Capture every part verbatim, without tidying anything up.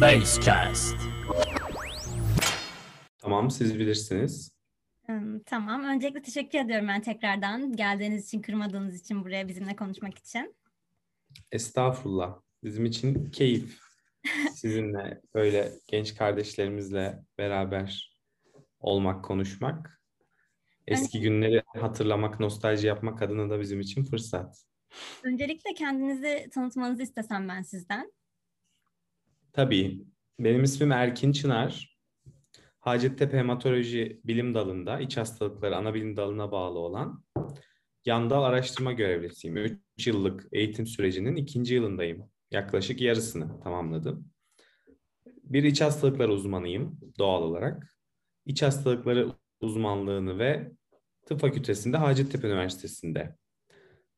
Basecast. Tamam, siz bilirsiniz. Hmm, tamam. Öncelikle teşekkür ediyorum ben tekrardan. Geldiğiniz için, kırmadığınız için, buraya bizimle konuşmak için. Estağfurullah. Bizim için keyif. Sizinle böyle genç kardeşlerimizle beraber olmak, konuşmak. Eski günleri hatırlamak, nostalji yapmak adına da bizim için fırsat. Öncelikle kendinizi tanıtmanızı istesem ben sizden. Tabii. Benim ismim Erkin Çınar. Hacettepe Hematoloji Bilim Dalı'nda, iç hastalıkları ana bilim dalına bağlı olan yandal araştırma görevlisiyim. üç yıllık eğitim sürecinin ikinci yılındayım. Yaklaşık yarısını tamamladım. Bir iç hastalıkları uzmanıyım doğal olarak. İç hastalıkları uzmanlığını ve tıp fakültesinde Hacettepe Üniversitesi'nde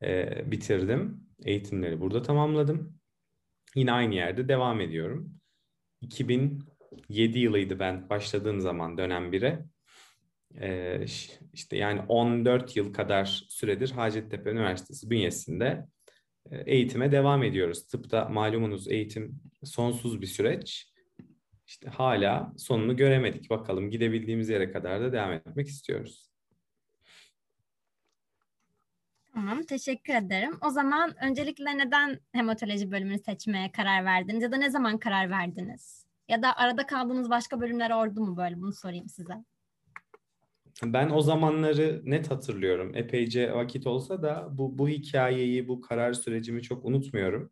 e, bitirdim. Eğitimleri burada tamamladım. Yine aynı yerde devam ediyorum. iki bin yedi yılıydı ben başladığım zaman dönem bire. E, işte yani on dört yıl kadar süredir Hacettepe Üniversitesi bünyesinde eğitime devam ediyoruz. Tıpta malumunuz eğitim sonsuz bir süreç. İşte hala sonunu göremedik. Bakalım gidebildiğimiz yere kadar da devam etmek istiyoruz. Tamam, teşekkür ederim. O zaman öncelikle neden hematoloji bölümünü seçmeye karar verdiniz ya da ne zaman karar verdiniz? Ya da arada kaldığınız başka bölümler oldu mu böyle? Bunu sorayım size. Ben o zamanları net hatırlıyorum. Epeyce vakit olsa da bu, bu hikayeyi, bu karar sürecimi çok unutmuyorum.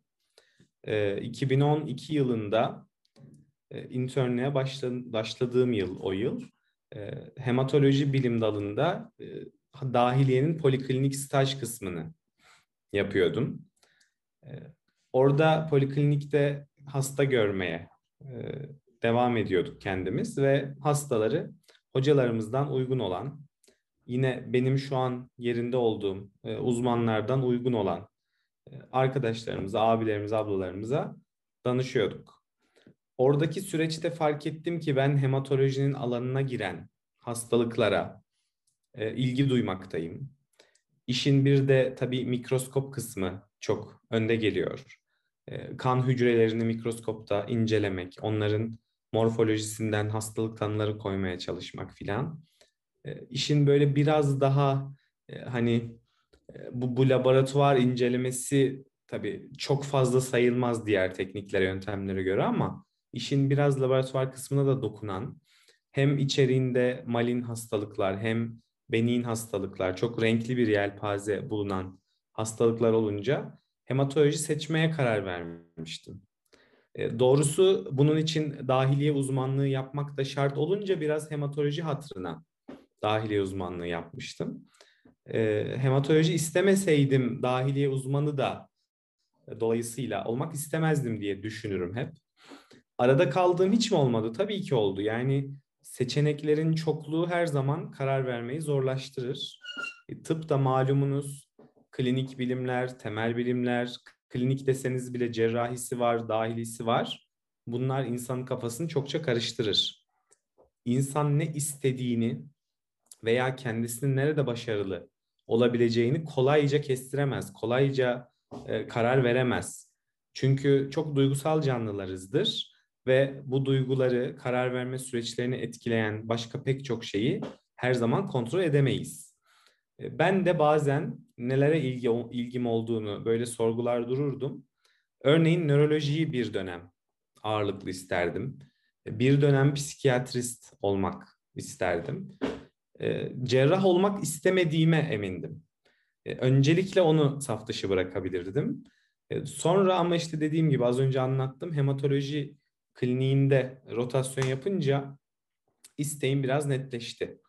E, iki bin on iki yılında e, internliğe başla, başladığım yıl o yıl. E, hematoloji bilim dalında e, dahiliyenin poliklinik staj kısmını yapıyordum. E, orada poliklinikte hasta görmeye e, devam ediyorduk kendimiz ve hastaları hocalarımızdan uygun olan, yine benim şu an yerinde olduğum e, uzmanlardan uygun olan e, arkadaşlarımıza, abilerimize, ablalarımıza danışıyorduk. Oradaki süreçte fark ettim ki ben hematolojinin alanına giren hastalıklara e, ilgi duymaktayım. İşin bir de tabii mikroskop kısmı çok önde geliyor. E, kan hücrelerini mikroskopta incelemek, onların morfolojisinden hastalık tanıları koymaya çalışmak filan. E, işin böyle biraz daha e, hani e, bu, bu laboratuvar incelemesi tabii çok fazla sayılmaz diğer tekniklere, yöntemlere göre ama işin biraz laboratuvar kısmına da dokunan, hem içeriğinde malin hastalıklar hem benign hastalıklar, çok renkli bir yelpaze bulunan hastalıklar olunca hematoloji seçmeye karar vermiştim. Doğrusu bunun için dahiliye uzmanlığı yapmak da şart olunca biraz hematoloji hatırına dahiliye uzmanlığı yapmıştım. E, hematoloji istemeseydim dahiliye uzmanı da e, dolayısıyla olmak istemezdim diye düşünürüm hep. Arada kaldığım hiç mi olmadı? Tabii ki oldu. Yani seçeneklerin çokluğu her zaman karar vermeyi zorlaştırır. E, tıp da malumunuz klinik bilimler, temel bilimler, klinik deseniz bile cerrahisi var, dahilisi var. Bunlar insanın kafasını çokça karıştırır. İnsan ne istediğini veya kendisinin nerede başarılı olabileceğini kolayca kestiremez, kolayca e, karar veremez. Çünkü çok duygusal canlılarızdır ve bu duyguları, karar verme süreçlerini etkileyen başka pek çok şeyi her zaman kontrol edemeyiz. Ben de bazen nelere ilgi, ilgim olduğunu böyle sorgular dururdum. Örneğin nörolojiyi bir dönem ağırlıklı isterdim. Bir dönem psikiyatrist olmak isterdim. E, cerrah olmak istemediğime emindim. E, öncelikle onu saf dışı bırakabilirdim. E, sonra ama işte dediğim gibi az önce anlattım. Hematoloji kliniğinde rotasyon yapınca isteğim biraz netleşti.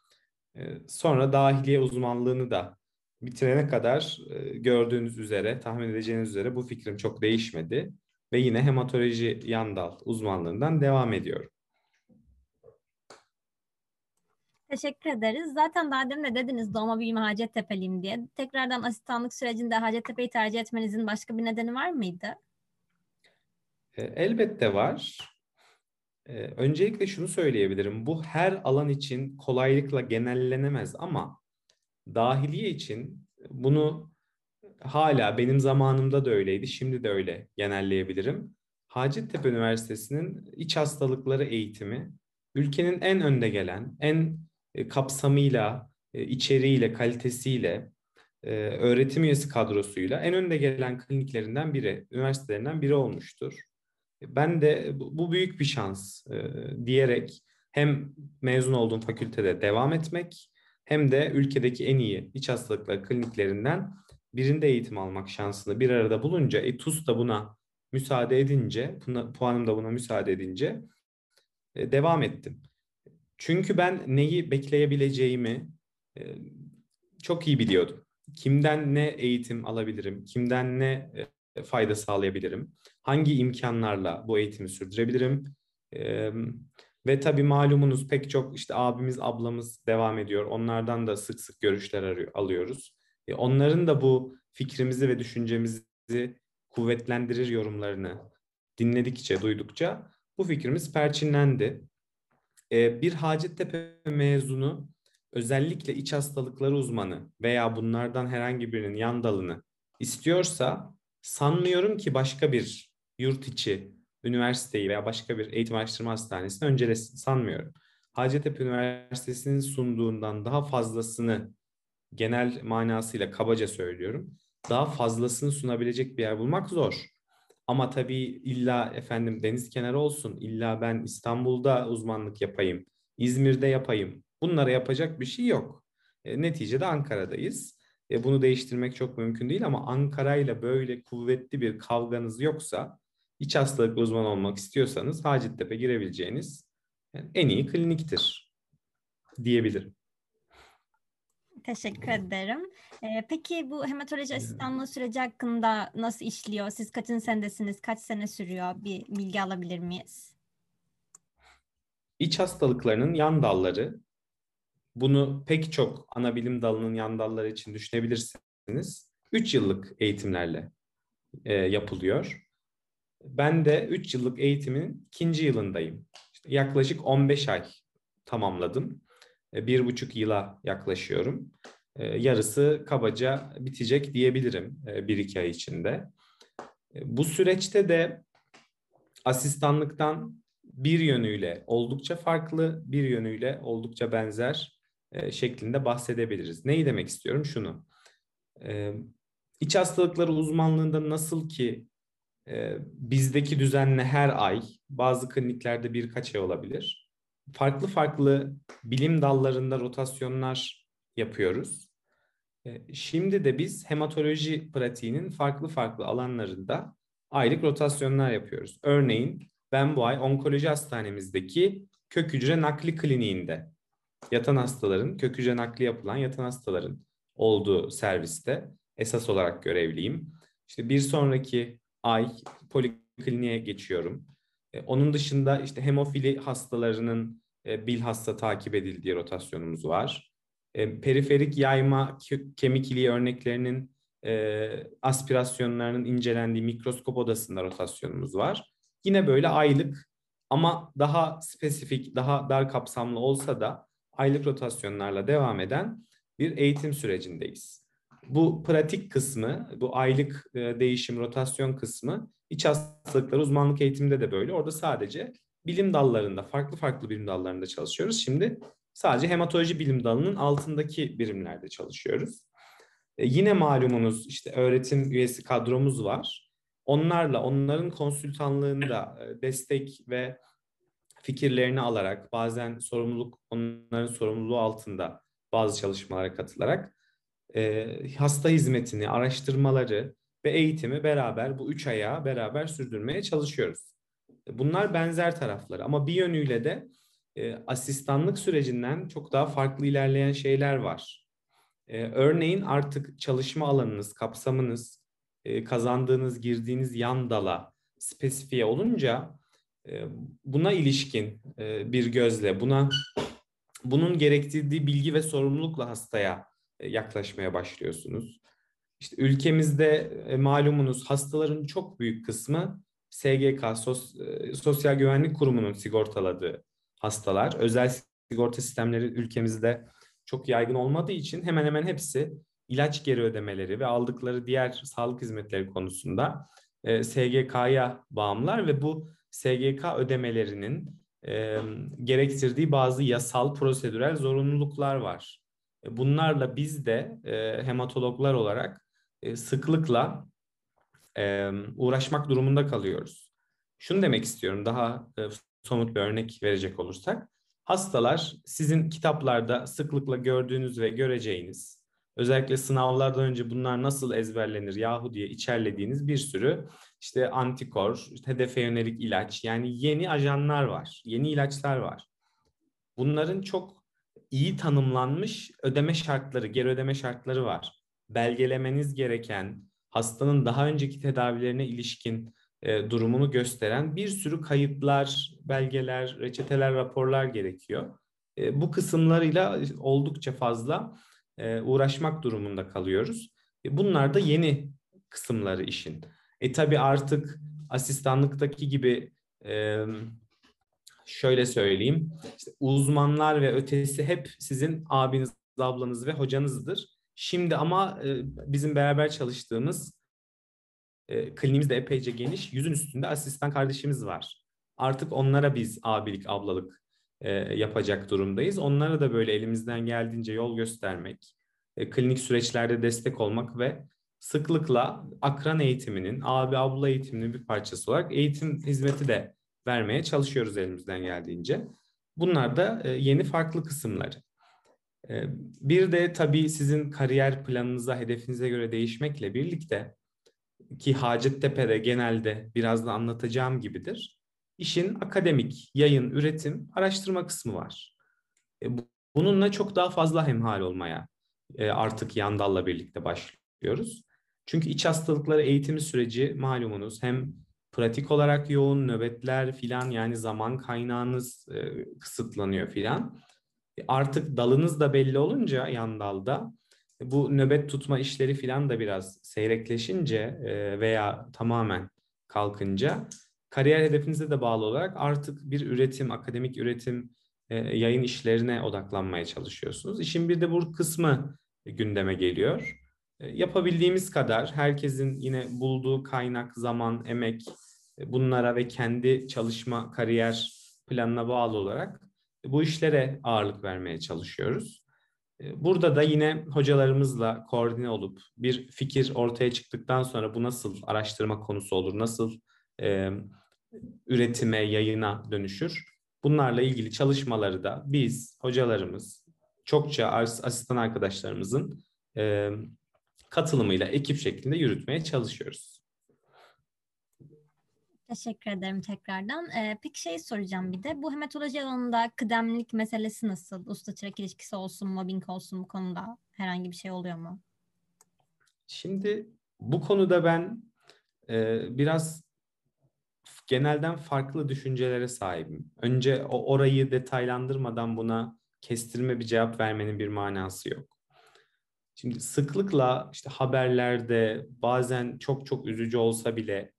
Sonra dahiliye uzmanlığını da bitirene kadar gördüğünüz üzere, tahmin edeceğiniz üzere bu fikrim çok değişmedi. Ve yine hematoloji yan dal uzmanlığından devam ediyorum. Teşekkür ederiz. Zaten daha demin de dediniz doğma büyüme Hacettepe'liyim diye. Tekrardan asistanlık sürecinde Hacettepe'yi tercih etmenizin başka bir nedeni var mıydı? Elbette var. Öncelikle şunu söyleyebilirim. Bu her alan için kolaylıkla genellenemez ama dahiliye için bunu hala benim zamanımda da öyleydi, şimdi de öyle genelleyebilirim. Hacettepe Üniversitesi'nin iç hastalıkları eğitimi ülkenin en önde gelen, en kapsamıyla, içeriğiyle, kalitesiyle, öğretim üyesi kadrosuyla en önde gelen kliniklerinden biri, üniversitelerinden biri olmuştur. Ben de bu büyük bir şans diyerek hem mezun olduğum fakültede devam etmek hem de ülkedeki en iyi iç hastalıkları kliniklerinden birinde eğitim almak şansını bir arada bulunca, e, T U S da buna müsaade edince, puanım da buna müsaade edince e, devam ettim. Çünkü ben neyi bekleyebileceğimi e, çok iyi biliyordum. Kimden ne eğitim alabilirim, kimden ne e, fayda sağlayabilirim, hangi imkanlarla bu eğitimi sürdürebilirim. E, ve tabii malumunuz pek çok işte abimiz, ablamız devam ediyor. Onlardan da sık sık görüşler arıyor, alıyoruz. E, onların da bu fikrimizi ve düşüncemizi kuvvetlendirir yorumlarını dinledikçe, duydukça bu fikrimiz perçinlendi. Ee, bir Hacettepe mezunu, özellikle iç hastalıkları uzmanı veya bunlardan herhangi birinin yan dalını istiyorsa, sanmıyorum ki başka bir yurt içi üniversiteyi veya başka bir eğitim araştırma hastanesini öncelesin, sanmıyorum. Hacettepe Üniversitesi'nin sunduğundan daha fazlasını, genel manasıyla kabaca söylüyorum, daha fazlasını sunabilecek bir yer bulmak zor. Ama tabii illa efendim deniz kenarı olsun, illa ben İstanbul'da uzmanlık yapayım, İzmir'de yapayım, bunlara yapacak bir şey yok. E, neticede Ankara'dayız. E, bunu değiştirmek çok mümkün değil ama Ankara'yla böyle kuvvetli bir kavganız yoksa, iç hastalıklı uzman olmak istiyorsanız Hacettepe girebileceğiniz yani en iyi kliniktir diyebilirim. Teşekkür ederim. Ee, peki bu hematoloji asistanlığı süreci hakkında nasıl işliyor? Siz kaçıncı senedesiniz? Kaç sene sürüyor? Bir bilgi alabilir miyiz? İç hastalıklarının yan dalları, bunu pek çok ana bilim dalının yan dalları için düşünebilirsiniz, üç yıllık eğitimlerle e, yapılıyor. Ben de üç yıllık eğitimin ikinci yılındayım. İşte yaklaşık on beş ay tamamladım. Bir buçuk yıla yaklaşıyorum. Yarısı kabaca bitecek diyebilirim bir iki ay içinde. Bu süreçte de asistanlıktan bir yönüyle oldukça farklı, bir yönüyle oldukça benzer şeklinde bahsedebiliriz. Neyi demek istiyorum? Şunu. İç hastalıkları uzmanlığında nasıl ki bizdeki düzenle her ay, bazı kliniklerde birkaç ay olabilir, farklı farklı bilim dallarında rotasyonlar yapıyoruz. Şimdi de biz hematoloji pratiğinin farklı farklı alanlarında aylık rotasyonlar yapıyoruz. Örneğin ben bu ay onkoloji hastanemizdeki kök hücre nakli kliniğinde yatan hastaların, kök hücre nakli yapılan yatan hastaların olduğu serviste esas olarak görevliyim. İşte bir sonraki ay polikliniğe geçiyorum. Onun dışında işte hemofili hastalarının bilhassa takip edildiği rotasyonumuz var. Periferik yayma kemik iliği örneklerinin aspirasyonlarının incelendiği mikroskop odasında rotasyonumuz var. Yine böyle aylık ama daha spesifik, daha dar kapsamlı olsa da aylık rotasyonlarla devam eden bir eğitim sürecindeyiz. Bu pratik kısmı, bu aylık değişim, rotasyon kısmı iç hastalıkları uzmanlık eğitiminde de böyle. Orada sadece bilim dallarında, farklı farklı bilim dallarında çalışıyoruz. Şimdi sadece hematoloji bilim dalının altındaki birimlerde çalışıyoruz. E yine malumunuz işte öğretim üyesi kadromuz var. Onlarla, onların konsültanlığında destek ve fikirlerini alarak, bazen sorumluluk, onların sorumluluğu altında bazı çalışmalara katılarak E, hasta hizmetini, araştırmaları ve eğitimi beraber, bu üç ayağı beraber sürdürmeye çalışıyoruz. Bunlar benzer tarafları ama bir yönüyle de e, asistanlık sürecinden çok daha farklı ilerleyen şeyler var. E, örneğin artık çalışma alanınız, kapsamınız, e, kazandığınız, girdiğiniz yan dala spesifiye olunca e, buna ilişkin e, bir gözle, buna bunun gerektirdiği bilgi ve sorumlulukla hastaya yaklaşmaya başlıyorsunuz. İşte ülkemizde malumunuz hastaların çok büyük kısmı S G K, Sos- Sosyal Güvenlik Kurumu'nun sigortaladığı hastalar. Özel sigorta sistemleri ülkemizde çok yaygın olmadığı için hemen hemen hepsi ilaç geri ödemeleri ve aldıkları diğer sağlık hizmetleri konusunda e, S G K'ya bağımlılar ve bu S G K ödemelerinin e, gerektirdiği bazı yasal, prosedürel zorunluluklar var. Bunlarla biz de e, hematologlar olarak e, sıklıkla e, uğraşmak durumunda kalıyoruz. Şunu demek istiyorum, daha e, somut bir örnek verecek olursak. Hastalar sizin kitaplarda sıklıkla gördüğünüz ve göreceğiniz, özellikle sınavlardan önce bunlar nasıl ezberlenir yahu diye içerlediğiniz bir sürü işte antikor, işte hedefe yönelik ilaç, yani yeni ajanlar var, yeni ilaçlar var. Bunların çok iyi tanımlanmış ödeme şartları, geri ödeme şartları var. Belgelemeniz gereken, hastanın daha önceki tedavilerine ilişkin e, durumunu gösteren bir sürü kayıtlar, belgeler, reçeteler, raporlar gerekiyor. E, bu kısımlarıyla oldukça fazla e, uğraşmak durumunda kalıyoruz. E, bunlar da yeni kısımları işin. E tabii artık asistanlıktaki gibi... E, Şöyle söyleyeyim, işte uzmanlar ve ötesi hep sizin abiniz, ablanız ve hocanızdır. Şimdi ama bizim beraber çalıştığımız kliniğimiz de epeyce geniş. Yüzün üstünde asistan kardeşimiz var. Artık onlara biz abilik, ablalık yapacak durumdayız. Onlara da böyle elimizden geldiğince yol göstermek, klinik süreçlerde destek olmak ve sıklıkla akran eğitiminin, abi abla eğitiminin bir parçası olarak eğitim hizmeti de vermeye çalışıyoruz elimizden geldiğince. Bunlar da yeni farklı kısımları. Bir de tabii sizin kariyer planınıza, hedefinize göre değişmekle birlikte ki Hacettepe'de genelde biraz da anlatacağım gibidir. İşin akademik, yayın, üretim, araştırma kısmı var. Bununla çok daha fazla hemhal olmaya artık Yandal'la birlikte başlıyoruz. Çünkü iç hastalıkları eğitimi süreci malumunuz hem pratik olarak yoğun, nöbetler filan, yani zaman kaynağınız e, kısıtlanıyor filan. Artık dalınız da belli olunca yan dalda bu nöbet tutma işleri filan da biraz seyrekleşince e, veya tamamen kalkınca kariyer hedefinize de bağlı olarak artık bir üretim, akademik üretim, e, yayın işlerine odaklanmaya çalışıyorsunuz. İşin bir de bu kısmı gündeme geliyor. Yapabildiğimiz kadar herkesin yine bulduğu kaynak, zaman, emek, bunlara ve kendi çalışma, kariyer planına bağlı olarak bu işlere ağırlık vermeye çalışıyoruz. Burada da yine hocalarımızla koordine olup bir fikir ortaya çıktıktan sonra bu nasıl araştırma konusu olur, nasıl e, üretime, yayına dönüşür? Bunlarla ilgili çalışmaları da biz, hocalarımız, çokça asistan arkadaşlarımızın e, katılımıyla ekip şeklinde yürütmeye çalışıyoruz. Teşekkür ederim tekrardan. Ee, peki şey soracağım bir de. Bu hematoloji alanında kıdemlilik meselesi nasıl? Usta çırak ilişkisi olsun, mobbing olsun, bu konuda herhangi bir şey oluyor mu? Şimdi bu konuda ben e, biraz genelden farklı düşüncelere sahibim. Önce o orayı detaylandırmadan buna kestirme bir cevap vermenin bir manası yok. Şimdi sıklıkla işte haberlerde bazen çok çok üzücü olsa bile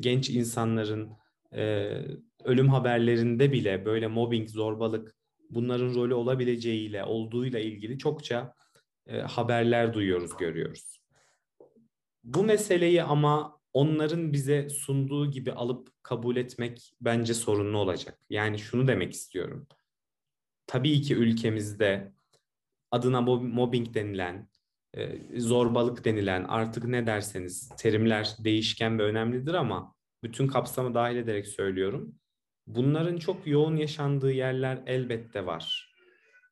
genç insanların e, ölüm haberlerinde bile böyle mobbing, zorbalık, bunların rolü olabileceğiyle, olduğuyla ilgili çokça e, haberler duyuyoruz, görüyoruz. Bu meseleyi ama onların bize sunduğu gibi alıp kabul etmek bence sorunlu olacak. Yani şunu demek istiyorum. Tabii ki ülkemizde adına mobbing denilen, zorbalık denilen, artık ne derseniz, terimler değişken ve önemlidir ama bütün kapsama dahil ederek söylüyorum. Bunların çok yoğun yaşandığı yerler elbette var.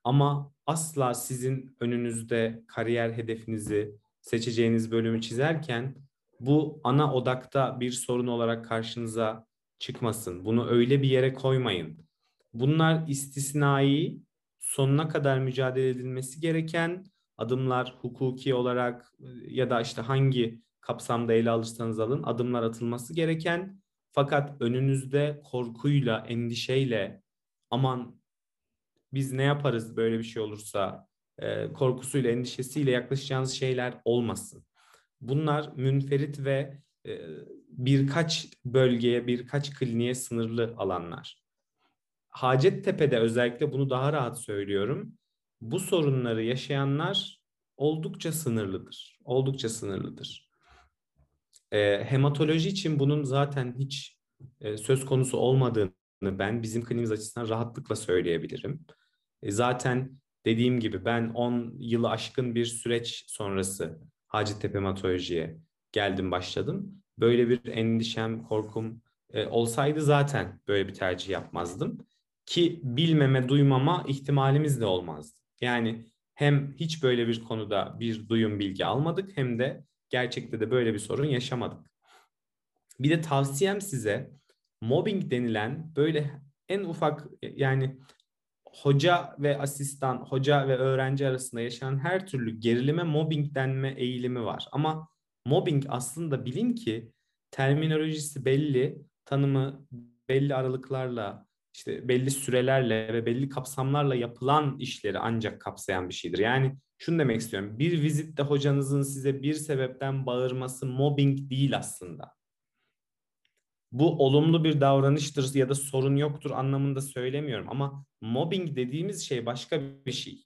Ama asla sizin önünüzde kariyer hedefinizi, seçeceğiniz bölümü çizerken bu ana odakta bir sorun olarak karşınıza çıkmasın. Bunu öyle bir yere koymayın. Bunlar istisnai, sonuna kadar mücadele edilmesi gereken adımlar, hukuki olarak ya da işte hangi kapsamda ele alırsanız alın adımlar atılması gereken, fakat önünüzde korkuyla, endişeyle, aman biz ne yaparız böyle bir şey olursa e, korkusuyla, endişesiyle yaklaşacağınız şeyler olmasın. Bunlar münferit ve e, birkaç bölgeye, birkaç kliniğe sınırlı alanlar. Hacettepe'de özellikle bunu daha rahat söylüyorum. Bu sorunları yaşayanlar oldukça sınırlıdır. Oldukça sınırlıdır. E, hematoloji için bunun zaten hiç e, söz konusu olmadığını ben bizim klinimiz açısından rahatlıkla söyleyebilirim. E, zaten dediğim gibi ben on yılı aşkın bir süreç sonrası Hacettepe hematolojiye geldim, başladım. Böyle bir endişem, korkum e, olsaydı zaten böyle bir tercih yapmazdım. Ki bilmeme, duymama ihtimalimiz de olmazdı. Yani hem hiç böyle bir konuda bir duyum, bilgi almadık, hem de gerçekte de böyle bir sorun yaşamadık. Bir de tavsiyem size, mobbing denilen böyle en ufak, yani hoca ve asistan, hoca ve öğrenci arasında yaşanan her türlü gerilime mobbing denme eğilimi var. Ama mobbing aslında bilin ki terminolojisi belli, tanımı belli aralıklarla, İşte belli sürelerle ve belli kapsamlarla yapılan işleri ancak kapsayan bir şeydir. Yani şunu demek istiyorum. Bir vizitte hocanızın size bir sebepten bağırması mobbing değil aslında. Bu olumlu bir davranıştır ya da sorun yoktur anlamında söylemiyorum. Ama mobbing dediğimiz şey başka bir şey.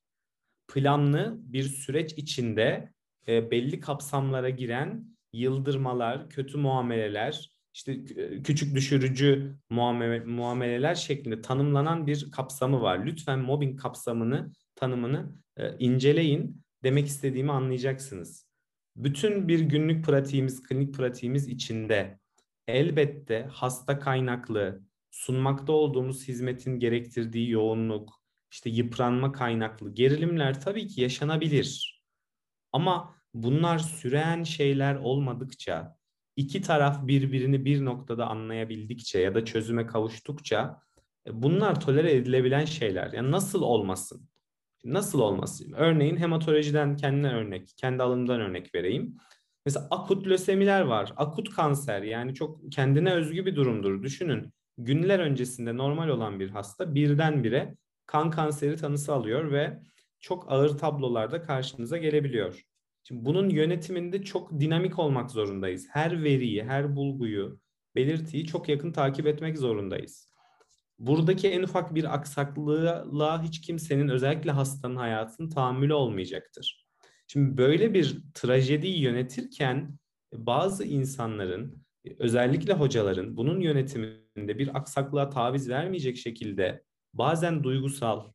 Planlı bir süreç içinde belli kapsamlara giren yıldırmalar, kötü muameleler, İşte küçük düşürücü muameleler şeklinde tanımlanan bir kapsamı var. Lütfen mobbing kapsamını, tanımını inceleyin. Demek istediğimi anlayacaksınız. Bütün bir günlük pratiğimiz, klinik pratiğimiz içinde elbette hasta kaynaklı, sunmakta olduğumuz hizmetin gerektirdiği yoğunluk, işte yıpranma kaynaklı gerilimler tabii ki yaşanabilir. Ama bunlar süren şeyler olmadıkça, İki taraf birbirini bir noktada anlayabildikçe ya da çözüme kavuştukça bunlar tolere edilebilen şeyler. Yani nasıl olmasın? Nasıl olmasın? Örneğin hematolojiden kendine örnek, kendi alanımdan örnek vereyim. Mesela akut lösemiler var. Akut kanser, yani çok kendine özgü bir durumdur. Düşünün, günler öncesinde normal olan bir hasta birdenbire kan kanseri tanısı alıyor ve çok ağır tablolarda karşınıza gelebiliyor. Şimdi bunun yönetiminde çok dinamik olmak zorundayız. Her veriyi, her bulguyu, belirtiyi çok yakın takip etmek zorundayız. Buradaki en ufak bir aksaklığa hiç kimsenin, özellikle hastanın hayatının tahammülü olmayacaktır. Şimdi böyle bir trajediyi yönetirken bazı insanların, özellikle hocaların bunun yönetiminde bir aksaklığa taviz vermeyecek şekilde bazen duygusal,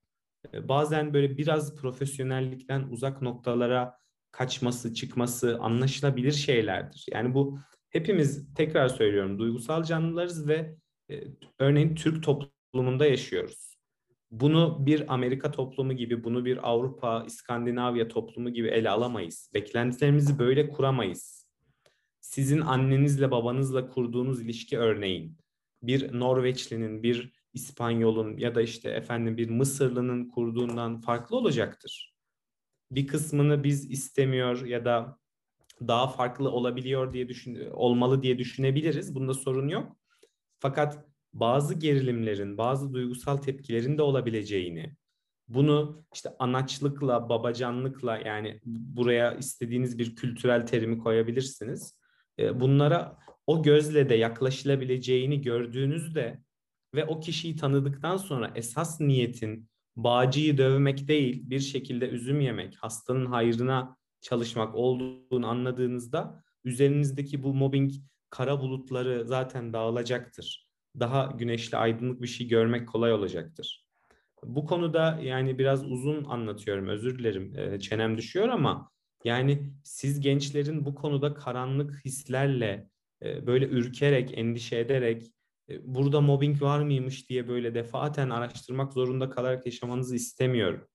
bazen böyle biraz profesyonellikten uzak noktalara kaçması, çıkması anlaşılabilir şeylerdir. Yani bu, hepimiz, tekrar söylüyorum, duygusal canlılarız ve e, örneğin Türk toplumunda yaşıyoruz. Bunu bir Amerika toplumu gibi, bunu bir Avrupa, İskandinavya toplumu gibi ele alamayız. Beklentilerimizi böyle kuramayız. Sizin annenizle, babanızla kurduğunuz ilişki örneğin bir Norveçlinin, bir İspanyolun ya da işte efendim bir Mısırlı'nın kurduğundan farklı olacaktır. Bir kısmını biz istemiyor ya da daha farklı olabiliyor diye düşün, olmalı diye düşünebiliriz. Bunda sorun yok. Fakat bazı gerilimlerin, bazı duygusal tepkilerin de olabileceğini, bunu işte anaçlıkla, babacanlıkla, yani buraya istediğiniz bir kültürel terimi koyabilirsiniz. Bunlara o gözle de yaklaşılabileceğini gördüğünüzde ve o kişiyi tanıdıktan sonra esas niyetin bağcıyı dövmek değil, bir şekilde üzüm yemek, hastanın hayrına çalışmak olduğunu anladığınızda üzerinizdeki bu mobbing kara bulutları zaten dağılacaktır. Daha güneşli, aydınlık bir şey görmek kolay olacaktır. Bu konuda yani biraz uzun anlatıyorum, özür dilerim, çenem düşüyor ama yani siz gençlerin bu konuda karanlık hislerle, böyle ürkerek, endişe ederek, burada mobbing var mıymış diye böyle defaten araştırmak zorunda kalarak yaşamanızı istemiyorum.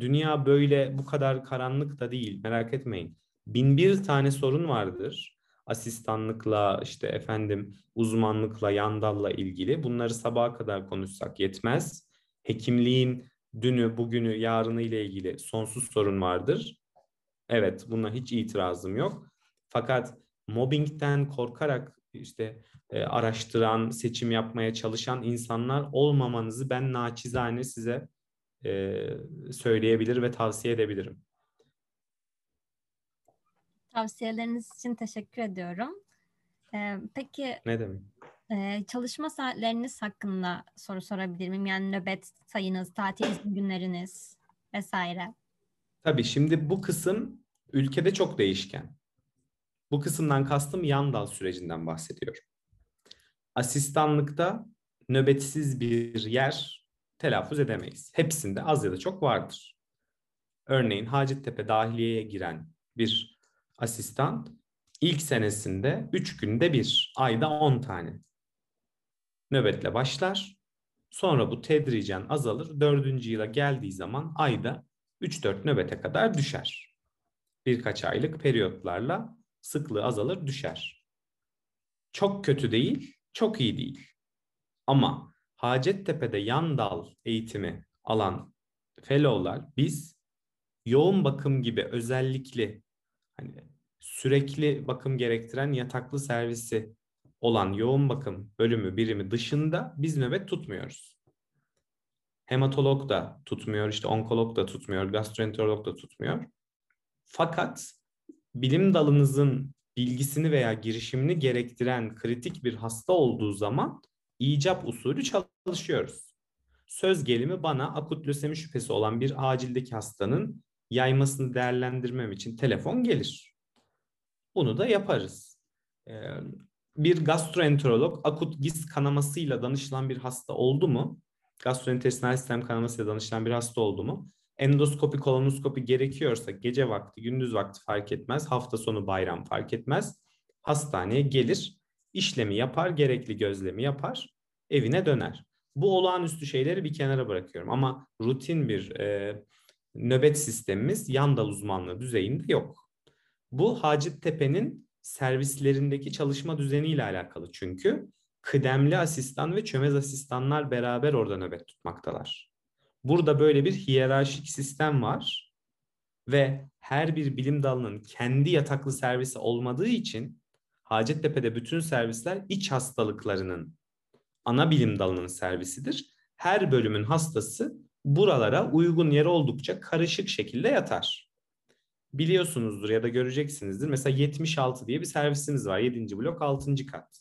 Dünya böyle bu kadar karanlık da değil, merak etmeyin. Bin bir tane sorun vardır. Asistanlıkla, işte efendim uzmanlıkla, yandalla ilgili. Bunları sabaha kadar konuşsak yetmez. Hekimliğin dünü, bugünü, yarını ile ilgili sonsuz sorun vardır. Evet, buna hiç itirazım yok. Fakat mobbingten korkarak işte e, araştıran, seçim yapmaya çalışan insanlar olmamanızı ben naçizane size e, söyleyebilir ve tavsiye edebilirim. Tavsiyeleriniz için teşekkür ediyorum. E, peki ne demek? E, çalışma saatleriniz hakkında soru sorabilir miyim? Yani nöbet sayınız, tatil günleriniz vesaire. Tabii, şimdi bu kısım ülkede çok değişken. Bu kısımdan kastım yan dal sürecinden bahsediyorum. Asistanlıkta nöbetsiz bir yer telaffuz edemeyiz. Hepsinde az ya da çok vardır. Örneğin Hacettepe dahiliyeye giren bir asistan ilk senesinde üç günde bir, ayda on tane nöbetle başlar. Sonra bu tedricen azalır. dördüncü yıla geldiği zaman ayda üç dört nöbete kadar düşer. Birkaç aylık periyotlarla sıklığı azalır, düşer. Çok kötü değil, çok iyi değil. Ama Hacettepe'de yan dal eğitimi alan fellowlar, biz yoğun bakım gibi özellikle hani sürekli bakım gerektiren yataklı servisi olan yoğun bakım bölümü birimi dışında biz nöbet tutmuyoruz. Hematolog da tutmuyor, işte onkolog da tutmuyor, gastroenterolog da tutmuyor. Fakat bilim dalınızın bilgisini veya girişimini gerektiren kritik bir hasta olduğu zaman icap usulü çalışıyoruz. Söz gelimi bana akut lösemi şüphesi olan bir acildeki hastanın yaymasını değerlendirmem için telefon gelir. Bunu da yaparız. Ee, bir gastroenterolog akut giz kanamasıyla danışılan bir hasta oldu mu? Gastrointestinal sistem kanamasıyla danışılan bir hasta oldu mu? Endoskopi, kolonoskopi gerekiyorsa gece vakti, gündüz vakti fark etmez. Hafta sonu, bayram fark etmez. Hastaneye gelir, işlemi yapar, gerekli gözlemi yapar, evine döner. Bu olağanüstü şeyleri bir kenara bırakıyorum. Ama rutin bir e, nöbet sistemimiz yan dal uzmanlığı düzeyinde yok. Bu Hacettepe'nin servislerindeki çalışma düzeniyle alakalı çünkü. Kıdemli asistan ve çömez asistanlar beraber orada nöbet tutmaktalar. Burada böyle bir hiyerarşik sistem var ve her bir bilim dalının kendi yataklı servisi olmadığı için Hacettepe'de bütün servisler iç hastalıklarının ana bilim dalının servisidir. Her bölümün hastası buralara uygun yer oldukça karışık şekilde yatar. Biliyorsunuzdur ya da göreceksinizdir. Mesela yetmiş altı diye bir servisimiz var. yedinci blok altıncı kat.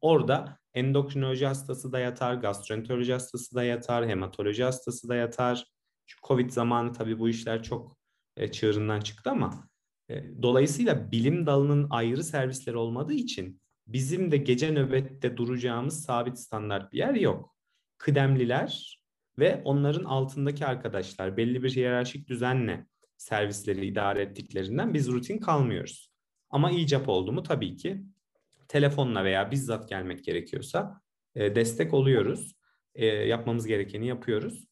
Orada endokrinoloji hastası da yatar, gastroenteroloji hastası da yatar, hematoloji hastası da yatar. Şu Covid zamanı tabii bu işler çok e, çığırından çıktı ama e, dolayısıyla bilim dalının ayrı servisleri olmadığı için bizim de gece nöbette duracağımız sabit standart bir yer yok. Kıdemliler ve onların altındaki arkadaşlar belli bir hiyerarşik düzenle servisleri idare ettiklerinden biz rutin kalmıyoruz. Ama icap oldu mu tabii ki telefonla veya bizzat gelmek gerekiyorsa e, destek oluyoruz. E, yapmamız gerekeni yapıyoruz.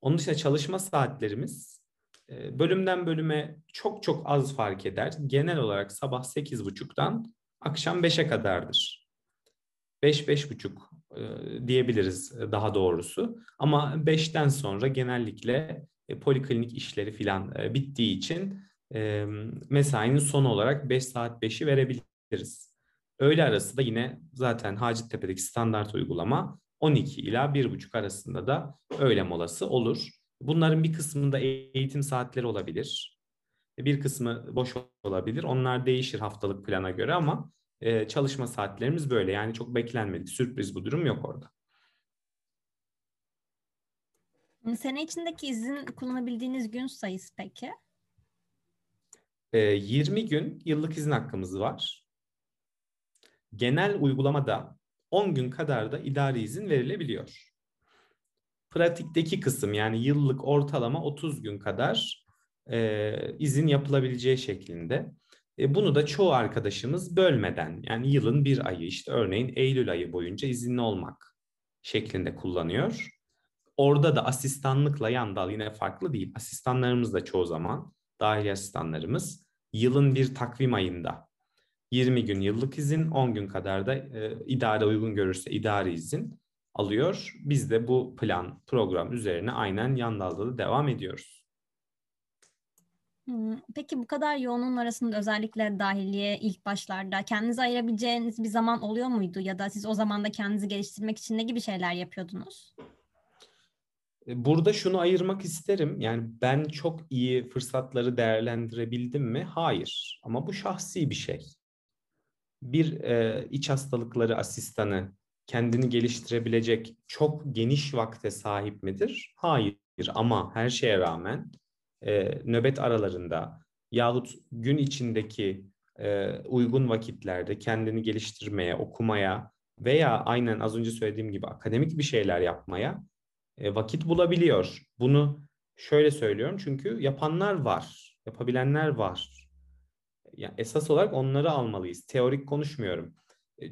Onun dışında çalışma saatlerimiz e, bölümden bölüme çok çok az fark eder. Genel olarak sabah sekiz buçuktan akşam beşe kadardır. beş beş buçuk e, diyebiliriz daha doğrusu. Ama beşten sonra genellikle e, poliklinik işleri filan e, bittiği için e, mesainin son olarak beş saat beşi verebiliriz. Öğle arası da yine zaten Hacettepe'deki standart uygulama on iki ila bir buçuk arasında da öğle molası olur. Bunların bir kısmında eğitim saatleri olabilir. Bir kısmı boş olabilir. Onlar değişir haftalık plana göre ama çalışma saatlerimiz böyle. Yani çok beklenmedik, sürpriz bu durum yok orada. Sene içindeki izin kullanabildiğiniz gün sayısı peki? yirmi gün yıllık izin hakkımız var. Genel uygulamada on gün kadar da idari izin verilebiliyor. Pratikteki kısım yani yıllık ortalama otuz gün kadar e, izin yapılabileceği şeklinde. E, bunu da çoğu arkadaşımız bölmeden yani yılın bir ayı işte örneğin Eylül ayı boyunca izinli olmak şeklinde kullanıyor. Orada da asistanlıkla yan dal yine farklı değil. Asistanlarımız da çoğu zaman dahiliye asistanlarımız yılın bir takvim ayında yirmi gün yıllık izin, on gün kadar da e, idare uygun görürse idari izin alıyor. Biz de bu plan, program üzerine aynen yan dalda da devam ediyoruz. Peki bu kadar yoğunluğun arasında özellikle dahiliye ilk başlarda kendinize ayırabileceğiniz bir zaman oluyor muydu? Ya da siz o zaman da kendinizi geliştirmek için ne gibi şeyler yapıyordunuz? Burada şunu ayırmak isterim. Yani ben çok iyi fırsatları değerlendirebildim mi? Hayır. Ama bu şahsi bir şey. Bir e, iç hastalıkları asistanı kendini geliştirebilecek çok geniş vakte sahip midir? Hayır ama her şeye rağmen e, nöbet aralarında yahut gün içindeki uygun vakitlerde kendini geliştirmeye, okumaya veya aynen az önce söylediğim gibi akademik bir şeyler yapmaya vakit bulabiliyor. Bunu şöyle söylüyorum çünkü yapanlar var, yapabilenler var. Yani esas olarak onları almalıyız. Teorik konuşmuyorum.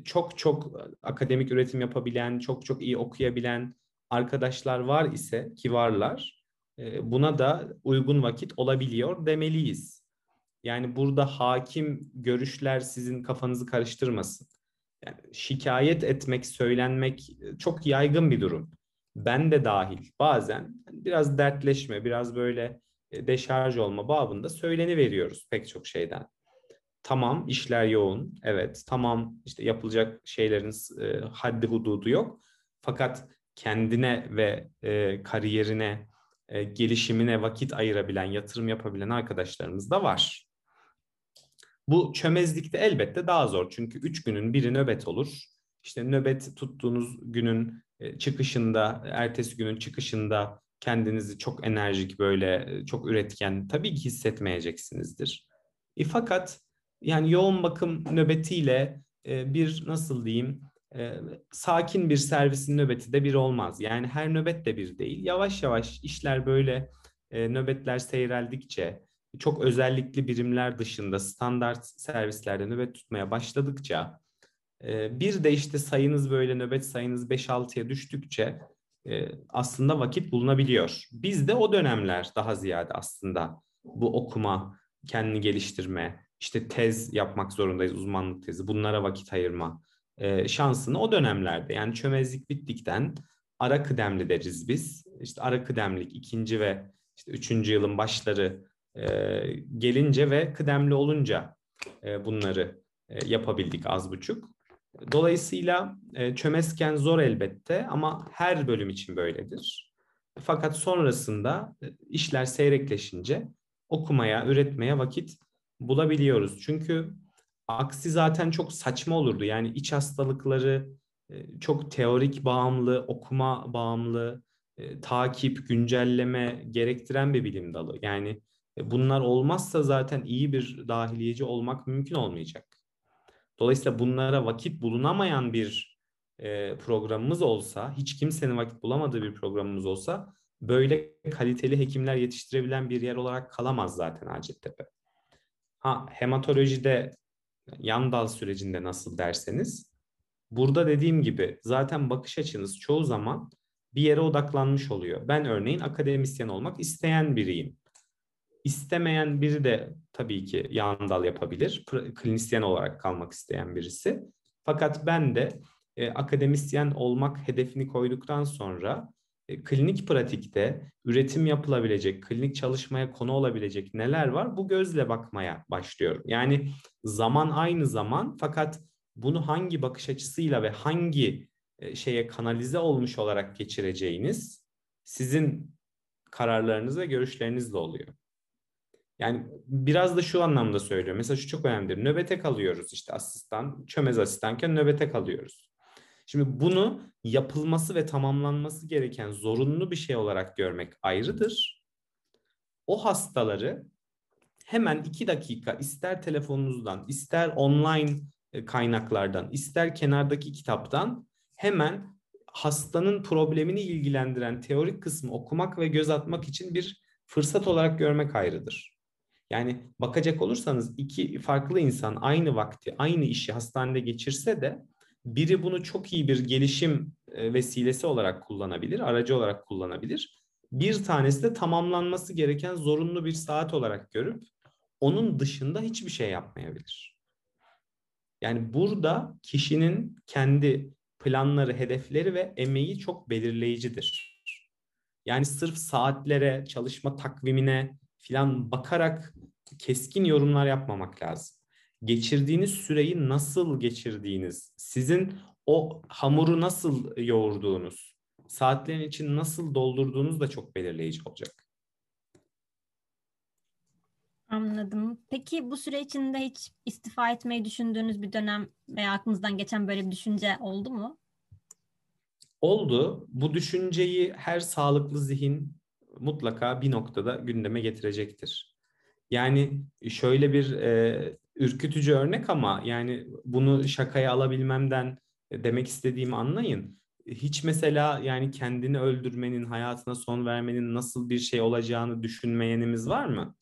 Çok çok akademik üretim yapabilen, çok çok iyi okuyabilen arkadaşlar var ise ki varlar, buna da uygun vakit olabiliyor demeliyiz. Yani burada hakim görüşler sizin kafanızı karıştırmasın. Yani şikayet etmek, söylenmek çok yaygın bir durum. Ben de dahil. Bazen biraz dertleşme, biraz böyle deşarj olma babında söyleniveriyoruz pek çok şeyden. Tamam, işler yoğun. Evet, tamam, işte yapılacak şeylerin e, haddi hududu yok. Fakat kendine ve e, kariyerine, e, gelişimine vakit ayırabilen, yatırım yapabilen arkadaşlarımız da var. Bu çömezlikte elbette daha zor. Çünkü üç günün biri nöbet olur. İşte nöbet tuttuğunuz günün e, çıkışında, ertesi günün çıkışında kendinizi çok enerjik, böyle çok üretken tabii ki hissetmeyeceksinizdir. E, fakat yani yoğun bakım nöbetiyle bir, nasıl diyeyim, sakin bir servisin nöbeti de bir olmaz. Yani her nöbet de bir değil. Yavaş yavaş işler böyle, nöbetler seyreldikçe, çok özellikli birimler dışında standart servislerde nöbet tutmaya başladıkça, bir de işte sayınız böyle, nöbet sayınız beş altıya düştükçe aslında vakit bulunabiliyor. Biz de o dönemler daha ziyade aslında bu okuma, kendini geliştirme, İşte tez yapmak zorundayız, uzmanlık tezi, bunlara vakit ayırma e, şansını o dönemlerde, yani çömezlik bittikten ara kıdemli deriz biz. İşte ara kıdemlik ikinci ve işte üçüncü yılın başları e, gelince ve kıdemli olunca e, bunları e, yapabildik az buçuk. Dolayısıyla e, çömezken zor elbette ama her bölüm için böyledir. Fakat sonrasında e, işler seyrekleşince okumaya, üretmeye vakit bulabiliyoruz. Çünkü aksi zaten çok saçma olurdu. Yani iç hastalıkları çok teorik bağımlı, okuma bağımlı, takip, güncelleme gerektiren bir bilim dalı. Yani bunlar olmazsa zaten iyi bir dahiliyeci olmak mümkün olmayacak. Dolayısıyla bunlara vakit bulunamayan bir programımız olsa, hiç kimsenin vakit bulamadığı bir programımız olsa, böyle kaliteli hekimler yetiştirebilen bir yer olarak kalamaz zaten Hacettepe. Ha, hematolojide yan dal sürecinde nasıl derseniz, burada dediğim gibi zaten bakış açınız çoğu zaman bir yere odaklanmış oluyor. Ben örneğin akademisyen olmak isteyen biriyim. İstemeyen biri de tabii ki yan dal yapabilir. Klinisyen olarak kalmak isteyen birisi. Fakat ben de e, akademisyen olmak hedefini koyduktan sonra e, klinik pratikte üretim yapılabilecek, klinik çalışmaya konu olabilecek neler var? Bu gözle bakmaya başlıyorum. Yani zaman aynı zaman, fakat bunu hangi bakış açısıyla ve hangi şeye kanalize olmuş olarak geçireceğiniz sizin kararlarınız ve görüşlerinizle oluyor. Yani biraz da şu anlamda söylüyorum. Mesela şu çok önemlidir. Nöbete kalıyoruz, işte asistan, çömez asistanken nöbete kalıyoruz. Şimdi bunu yapılması ve tamamlanması gereken zorunlu bir şey olarak görmek ayrıdır. O hastaları hemen iki dakika ister telefonunuzdan, ister online kaynaklardan, ister kenardaki kitaptan hemen hastanın problemini ilgilendiren teorik kısmı okumak ve göz atmak için bir fırsat olarak görmek ayrıdır. Yani bakacak olursanız iki farklı insan aynı vakti, aynı işi hastanede geçirse de biri bunu çok iyi bir gelişim vesilesi olarak kullanabilir, aracı olarak kullanabilir. Bir tanesi de tamamlanması gereken zorunlu bir saat olarak görüp onun dışında hiçbir şey yapmayabilir. Yani burada kişinin kendi planları, hedefleri ve emeği çok belirleyicidir. Yani sırf saatlere, çalışma takvimine falan bakarak keskin yorumlar yapmamak lazım. Geçirdiğiniz süreyi nasıl geçirdiğiniz, sizin o hamuru nasıl yoğurduğunuz, saatlerin için nasıl doldurduğunuz da çok belirleyici olacak. Anladım. Peki bu süre içinde hiç istifa etmeyi düşündüğünüz bir dönem veya aklınızdan geçen böyle bir düşünce oldu mu? Oldu. Bu düşünceyi her sağlıklı zihin mutlaka bir noktada gündeme getirecektir. Yani şöyle bir e, ürkütücü örnek ama yani bunu şakaya alabilmemden demek istediğimi anlayın. Hiç mesela yani kendini öldürmenin, hayatına son vermenin nasıl bir şey olacağını düşünmeyenimiz var mı?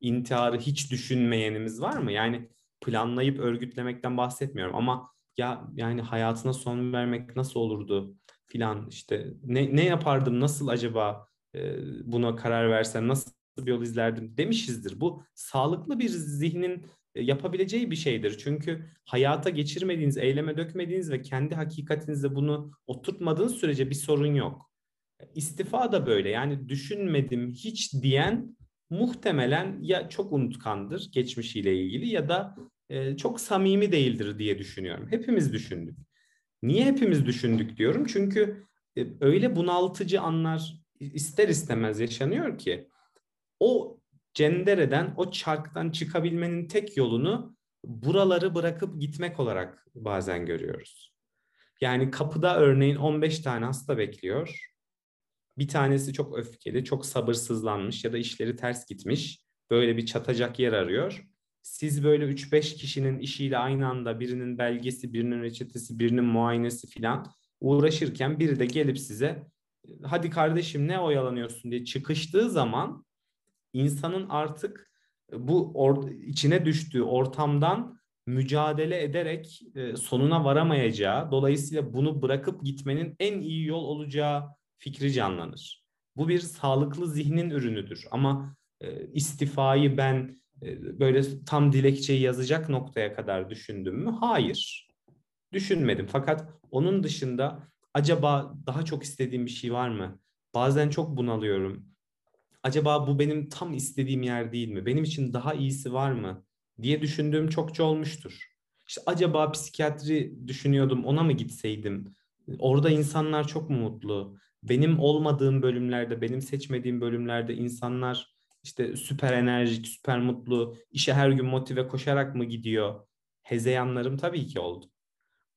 İntiharı hiç düşünmeyenimiz var mı? Yani planlayıp örgütlemekten bahsetmiyorum ama ya yani hayatına son vermek nasıl olurdu filan, işte ne, ne yapardım, nasıl acaba e, buna karar versem, nasıl bir yol izlerdim demişizdir. Bu sağlıklı bir zihnin yapabileceği bir şeydir. Çünkü hayata geçirmediğiniz, eyleme dökmediğiniz ve kendi hakikatinizde bunu oturtmadığınız sürece bir sorun yok. İstifa da böyle. Yani düşünmedim hiç diyen muhtemelen ya çok unutkandır geçmişiyle ilgili ya da çok samimi değildir diye düşünüyorum. Hepimiz düşündük. Niye hepimiz düşündük diyorum? Çünkü öyle bunaltıcı anlar ister istemez yaşanıyor ki o cendereden, o çarktan çıkabilmenin tek yolunu buraları bırakıp gitmek olarak bazen görüyoruz. Yani kapıda örneğin on beş tane hasta bekliyor. Bir tanesi çok öfkeli, çok sabırsızlanmış ya da işleri ters gitmiş. Böyle bir çatacak yer arıyor. Siz böyle üç beş kişinin işiyle aynı anda birinin belgesi, birinin reçetesi, birinin muayenesi filan uğraşırken biri de gelip size hadi kardeşim ne oyalanıyorsun diye çıkıştığı zaman İnsanın artık bu or- içine düştüğü ortamdan mücadele ederek e, sonuna varamayacağı, dolayısıyla bunu bırakıp gitmenin en iyi yol olacağı fikri canlanır. Bu bir sağlıklı zihnin ürünüdür ama e, istifayı ben e, böyle tam dilekçeyi yazacak noktaya kadar düşündüm mü? Hayır, düşünmedim. Fakat onun dışında acaba daha çok istediğim bir şey var mı? Bazen çok bunalıyorum. Acaba bu benim tam istediğim yer değil mi? Benim için daha iyisi var mı diye düşündüğüm çokça olmuştur. İşte acaba psikiyatri düşünüyordum, ona mı gitseydim? Orada insanlar çok mu mutlu? Benim olmadığım bölümlerde, benim seçmediğim bölümlerde insanlar işte süper enerjik, süper mutlu, işe her gün motive koşarak mı gidiyor? Hezeyanlarım tabii ki oldu.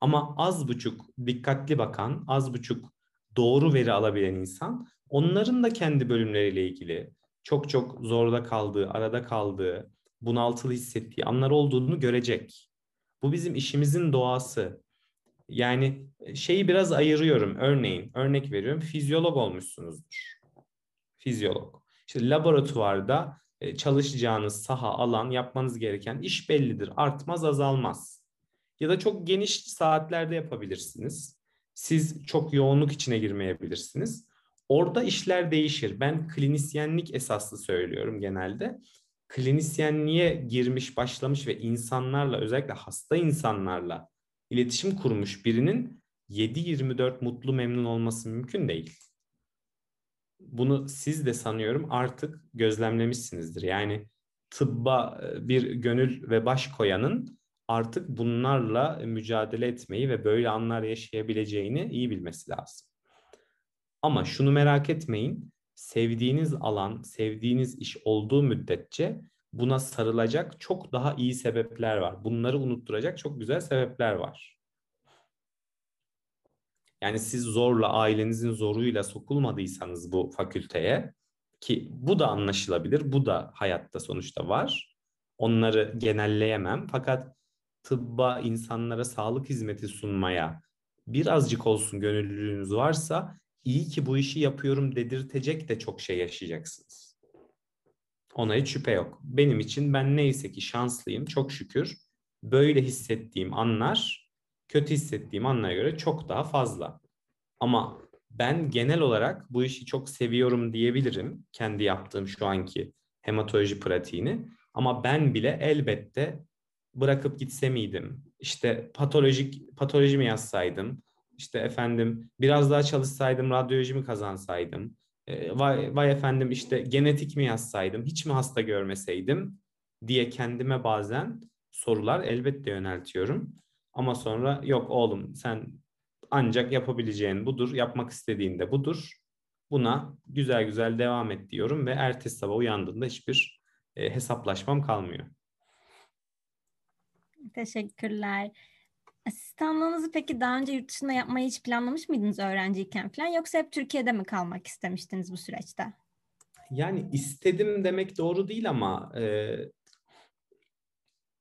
Ama az buçuk dikkatli bakan, az buçuk doğru veri alabilen insan, onların da kendi bölümleriyle ilgili çok çok zorda kaldığı, arada kaldığı, bunaltılı hissettiği anlar olduğunu görecek. Bu bizim işimizin doğası. Yani şeyi biraz ayırıyorum. Örneğin, örnek veriyorum. Fizyolog olmuşsunuzdur. Fizyolog. İşte laboratuvarda çalışacağınız saha, alan, yapmanız gereken iş bellidir. Artmaz, azalmaz. Ya da çok geniş saatlerde yapabilirsiniz. Siz çok yoğunluk içine girmeyebilirsiniz. Orada işler değişir. Ben klinisyenlik esaslı söylüyorum genelde. Klinisyenliğe girmiş, başlamış ve insanlarla, özellikle hasta insanlarla iletişim kurmuş birinin yedi yirmi dört mutlu, memnun olması mümkün değil. Bunu siz de sanıyorum artık gözlemlemişsinizdir. Yani tıbba bir gönül ve baş koyanın artık bunlarla mücadele etmeyi ve böyle anlar yaşayabileceğini iyi bilmesi lazım. Ama şunu merak etmeyin, sevdiğiniz alan, sevdiğiniz iş olduğu müddetçe buna sarılacak çok daha iyi sebepler var. Bunları unutturacak çok güzel sebepler var. Yani siz zorla, ailenizin zoruyla sokulmadıysanız bu fakülteye, ki bu da anlaşılabilir, bu da hayatta sonuçta var. Onları genelleyemem fakat tıbba, insanlara sağlık hizmeti sunmaya birazcık olsun gönüllülüğünüz varsa iyi ki bu işi yapıyorum dedirtecek de çok şey yaşayacaksınız. Ona hiç şüphe yok. Benim için ben neyse ki şanslıyım, çok şükür. Böyle hissettiğim anlar, kötü hissettiğim anlara göre çok daha fazla. Ama ben genel olarak bu işi çok seviyorum diyebilirim. Kendi yaptığım şu anki hematoloji pratiğini. Ama ben bile elbette bırakıp gitse miydim? İşte patolojik, patoloji mi yazsaydım? İşte efendim biraz daha çalışsaydım, radyoloji mi kazansaydım? E, vay, vay efendim işte genetik mi yazsaydım? Hiç mi hasta görmeseydim? Diye kendime bazen sorular elbette yöneltiyorum. Ama sonra yok oğlum sen ancak yapabileceğin budur, yapmak istediğin de budur. Buna güzel güzel devam et diyorum ve ertesi sabah uyandığında hiçbir e, hesaplaşmam kalmıyor. Teşekkürler. Asistanlığınızı peki daha önce yurt dışında yapmayı hiç planlamış mıydınız öğrenciyken falan, yoksa hep Türkiye'de mi kalmak istemiştiniz bu süreçte? yani istedim demek doğru değil ama e,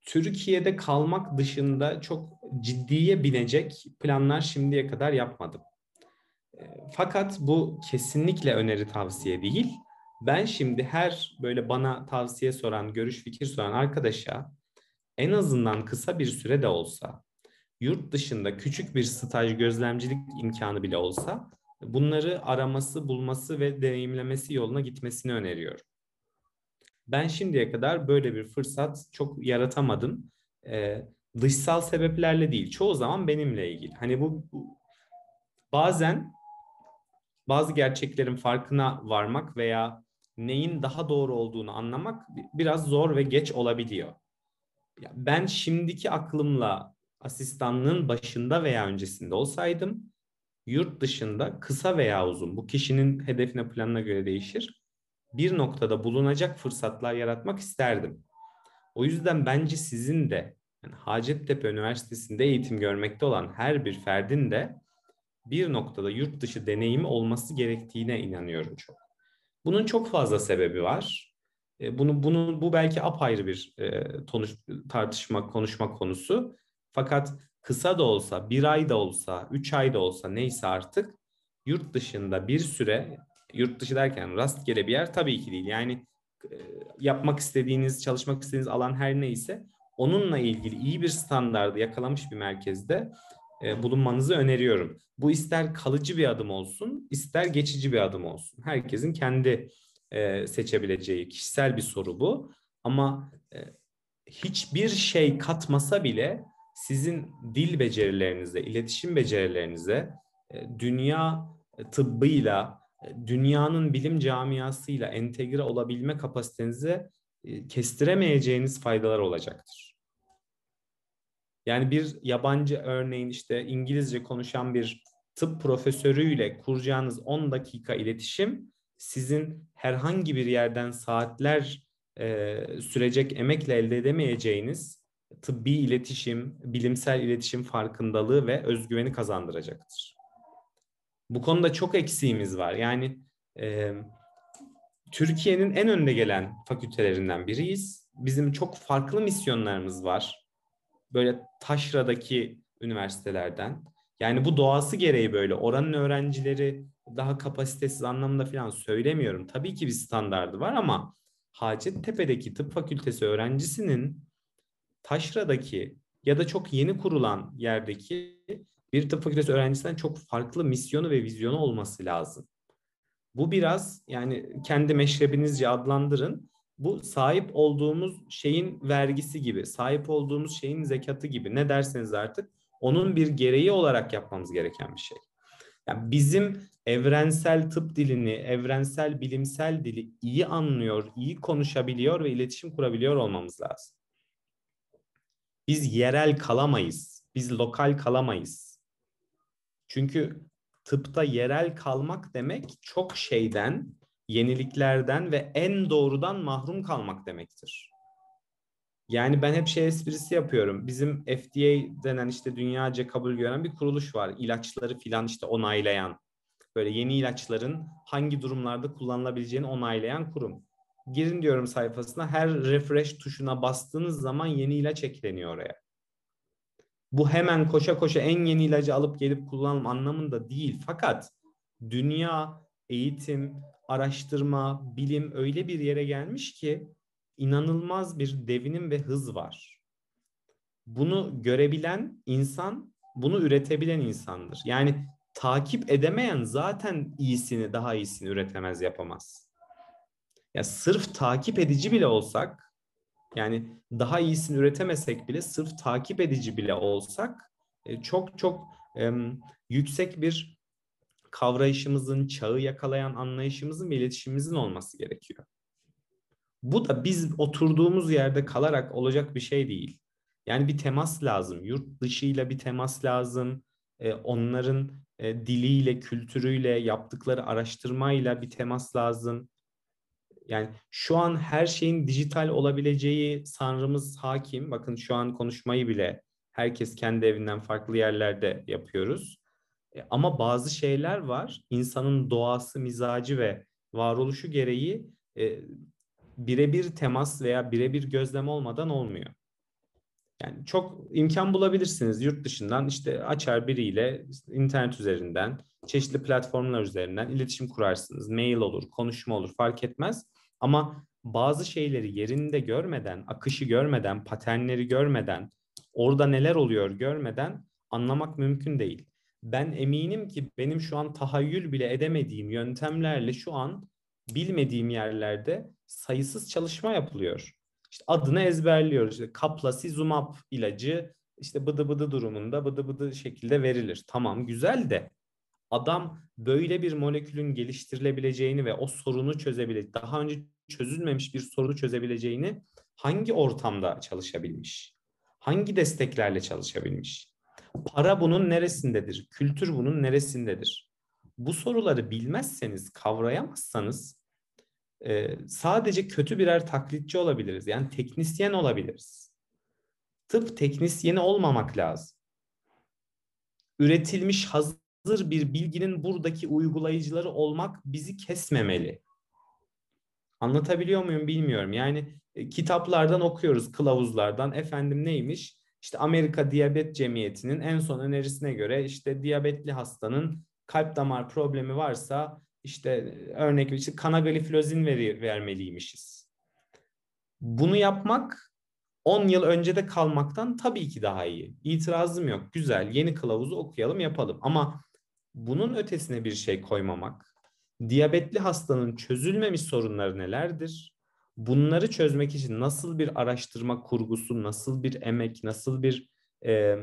Türkiye'de kalmak dışında çok ciddiye binecek planlar şimdiye kadar yapmadım. E, fakat bu kesinlikle öneri tavsiye değil. Ben şimdi her böyle bana tavsiye soran, görüş fikir soran arkadaşa en azından kısa bir süre de olsa, yurt dışında küçük bir staj gözlemcilik imkanı bile olsa bunları araması, bulması ve deneyimlemesi yoluna gitmesini öneriyorum. Ben şimdiye kadar böyle bir fırsat çok yaratamadım. Ee, dışsal sebeplerle değil, çoğu zaman benimle ilgili. Hani bu, bu bazen bazı gerçeklerin farkına varmak veya neyin daha doğru olduğunu anlamak biraz zor ve geç olabiliyor. Ben şimdiki aklımla asistanlığın başında veya öncesinde olsaydım, yurt dışında kısa veya uzun, bu kişinin hedefine, planına göre değişir, bir noktada bulunacak fırsatlar yaratmak isterdim. O yüzden bence sizin de, yani Hacettepe Üniversitesi'nde eğitim görmekte olan her bir ferdin de bir noktada yurt dışı deneyimi olması gerektiğine inanıyorum çok. Bunun çok fazla sebebi var. Bunu, bunu, bu belki apayrı bir e, tonuş, tartışma, konuşma konusu. Fakat kısa da olsa, bir ay da olsa, üç ay da olsa neyse artık yurt dışında bir süre, yurt dışı derken rastgele bir yer tabii ki değil. Yani e, yapmak istediğiniz, çalışmak istediğiniz alan her neyse onunla ilgili iyi bir standardı yakalamış bir merkezde e, bulunmanızı öneriyorum. Bu ister kalıcı bir adım olsun, ister geçici bir adım olsun. Herkesin kendi e, seçebileceği kişisel bir soru bu. Ama e, hiçbir şey katmasa bile sizin dil becerilerinize, iletişim becerilerinize, dünya tıbbıyla, dünyanın bilim camiasıyla entegre olabilme kapasitenize kestiremeyeceğiniz faydalar olacaktır. Yani bir yabancı, örneğin işte İngilizce konuşan bir tıp profesörüyle kuracağınız on dakika iletişim, sizin herhangi bir yerden saatler sürecek emekle elde edemeyeceğiniz tıbbi iletişim, bilimsel iletişim farkındalığı ve özgüveni kazandıracaktır. Bu konuda çok eksiğimiz var. Yani e, Türkiye'nin en önde gelen fakültelerinden biriyiz. Bizim çok farklı misyonlarımız var. Böyle taşradaki üniversitelerden. Yani bu doğası gereği böyle. Oranın öğrencileri daha kapasitesiz anlamda falan söylemiyorum. Tabii ki bir standardı var ama Hacettepe'deki tıp fakültesi öğrencisinin taşradaki ya da çok yeni kurulan yerdeki bir tıp fakültesi öğrencisinden çok farklı misyonu ve vizyonu olması lazım. Bu biraz, yani kendi meşrebinizce adlandırın. Bu sahip olduğumuz şeyin vergisi gibi, sahip olduğumuz şeyin zekatı gibi, ne derseniz artık onun bir gereği olarak yapmamız gereken bir şey. Yani bizim evrensel tıp dilini, evrensel bilimsel dili iyi anlıyor, iyi konuşabiliyor ve iletişim kurabiliyor olmamız lazım. Biz yerel kalamayız, biz lokal kalamayız. Çünkü tıpta yerel kalmak demek çok şeyden, yeniliklerden ve en doğrudan mahrum kalmak demektir. Yani ben hep şey esprisi yapıyorum. Bizim F D A denen işte dünyaca kabul gören bir kuruluş var. İlaçları filan işte onaylayan, böyle yeni ilaçların hangi durumlarda kullanılabileceğini onaylayan kurum. Girin diyorum sayfasına, her refresh tuşuna bastığınız zaman yeni ilaç ekleniyor oraya. Bu hemen koşa koşa en yeni ilacı alıp gelip kullanalım anlamında değil. Fakat dünya, eğitim, araştırma, bilim öyle bir yere gelmiş ki inanılmaz bir devinim ve hız var. Bunu görebilen insan, bunu üretebilen insandır. Yani takip edemeyen zaten iyisini, daha iyisini üretemez, yapamaz. Ya sırf takip edici bile olsak, yani daha iyisini üretemesek bile sırf takip edici bile olsak çok çok e, yüksek bir kavrayışımızın, çağı yakalayan anlayışımızın ve iletişimimizin olması gerekiyor. Bu da biz oturduğumuz yerde kalarak olacak bir şey değil. Yani bir temas lazım. Yurt dışıyla bir temas lazım. E, onların e, diliyle, kültürüyle, yaptıkları araştırmayla bir temas lazım. Yani şu an her şeyin dijital olabileceği sanrımız hakim. Bakın şu an konuşmayı bile herkes kendi evinden farklı yerlerde yapıyoruz. E, ama bazı şeyler var. İnsanın doğası, mizacı ve varoluşu gereği e, birebir temas veya birebir gözlem olmadan olmuyor. Yani çok imkan bulabilirsiniz yurt dışından, işte açar biriyle internet üzerinden, çeşitli platformlar üzerinden iletişim kurarsınız. Mail olur, konuşma olur, fark etmez. Ama bazı şeyleri yerinde görmeden, akışı görmeden, paternleri görmeden, orada neler oluyor görmeden anlamak mümkün değil. Ben eminim ki benim şu an tahayyül bile edemediğim yöntemlerle şu an bilmediğim yerlerde sayısız çalışma yapılıyor. İşte adını ezberliyoruz. İşte Kaplasizumab ilacı işte bıdı bıdı durumunda bıdı bıdı şekilde verilir. Tamam, güzel de adam böyle bir molekülün geliştirilebileceğini ve o sorunu çözebileceğini, daha önce çözülmemiş bir sorunu çözebileceğini hangi ortamda çalışabilmiş? Hangi desteklerle çalışabilmiş? Para bunun neresindedir? Kültür bunun neresindedir? Bu soruları bilmezseniz, kavrayamazsanız e, sadece kötü birer taklitçi olabiliriz. Yani teknisyen olabiliriz. Tıp teknisyeni olmamak lazım. Üretilmiş hazır bir bilginin buradaki uygulayıcıları olmak bizi kesmemeli. Anlatabiliyor muyum bilmiyorum. Yani e, kitaplardan okuyoruz, kılavuzlardan. Efendim neymiş? İşte Amerika Diyabet Cemiyeti'nin en son önerisine göre işte diyabetli hastanın kalp damar problemi varsa işte örnek için kanagaliflozin veri, vermeliymişiz. Bunu yapmak on yıl öncede kalmaktan tabii ki daha iyi. İtirazım yok. Güzel, yeni kılavuzu okuyalım, yapalım. Ama bunun ötesine bir şey koymamak, diyabetli hastanın çözülmemiş sorunları nelerdir? Bunları çözmek için nasıl bir araştırma kurgusu, nasıl bir emek, nasıl bir e,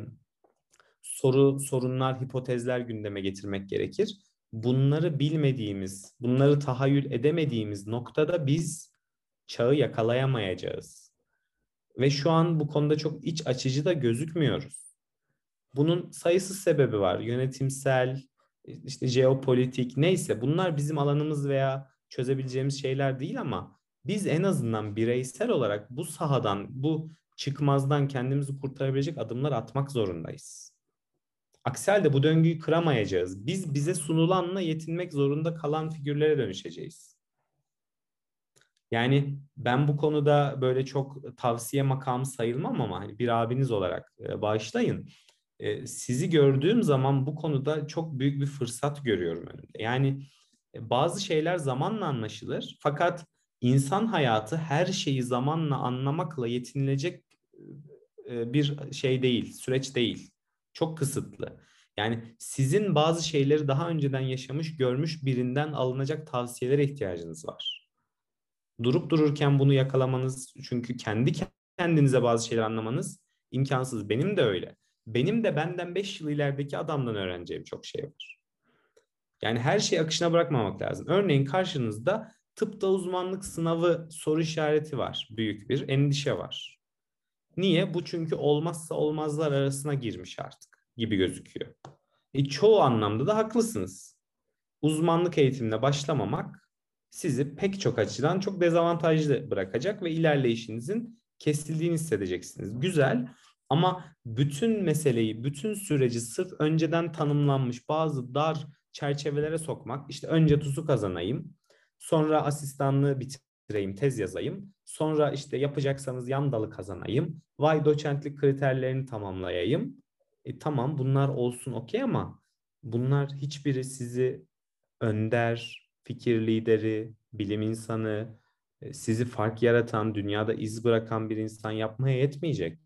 soru, sorunlar, hipotezler gündeme getirmek gerekir? Bunları bilmediğimiz, bunları tahayyül edemediğimiz noktada biz çağı yakalayamayacağız. Ve şu an bu konuda çok iç açıcı da gözükmüyoruz. Bunun sayısız sebebi var. Yönetimsel, işte jeopolitik, neyse bunlar bizim alanımız veya çözebileceğimiz şeyler değil ama biz en azından bireysel olarak bu sahadan, bu çıkmazdan kendimizi kurtarabilecek adımlar atmak zorundayız. Aksi halde bu döngüyü kıramayacağız. Biz bize sunulanla yetinmek zorunda kalan figürlere dönüşeceğiz. Yani ben bu konuda böyle çok tavsiye makamı sayılmam ama hani bir abiniz olarak bağışlayın. Sizi gördüğüm zaman bu konuda çok büyük bir fırsat görüyorum önümde. Yani bazı şeyler zamanla anlaşılır fakat İnsan hayatı her şeyi zamanla anlamakla yetinilecek bir şey değil, süreç değil. Çok kısıtlı. Yani sizin bazı şeyleri daha önceden yaşamış, görmüş birinden alınacak tavsiyelere ihtiyacınız var. Durup dururken bunu yakalamanız, çünkü kendi kendinize bazı şeyler anlamanız imkansız. Benim de öyle. Benim de benden beş yıl ilerideki adamdan öğreneceğim çok şey var. Yani her şeyi akışına bırakmamak lazım. Örneğin karşınızda tıpta uzmanlık sınavı soru işareti var. Büyük bir endişe var. Niye? Bu çünkü olmazsa olmazlar arasına girmiş artık gibi gözüküyor. E, çoğu anlamda da haklısınız. Uzmanlık eğitimine başlamamak sizi pek çok açıdan çok dezavantajlı bırakacak ve ilerleyişinizin kesildiğini hissedeceksiniz. Güzel ama bütün meseleyi, bütün süreci sırf önceden tanımlanmış bazı dar çerçevelere sokmak, işte önce TUS'u kazanayım, sonra asistanlığı bitireyim, tez yazayım. Sonra işte yapacaksanız yan dalı kazanayım. Vay doçentlik kriterlerini tamamlayayım. E tamam, bunlar olsun okey ama bunlar hiçbiri sizi önder, fikir lideri, bilim insanı, sizi fark yaratan, dünyada iz bırakan bir insan yapmaya yetmeyecek.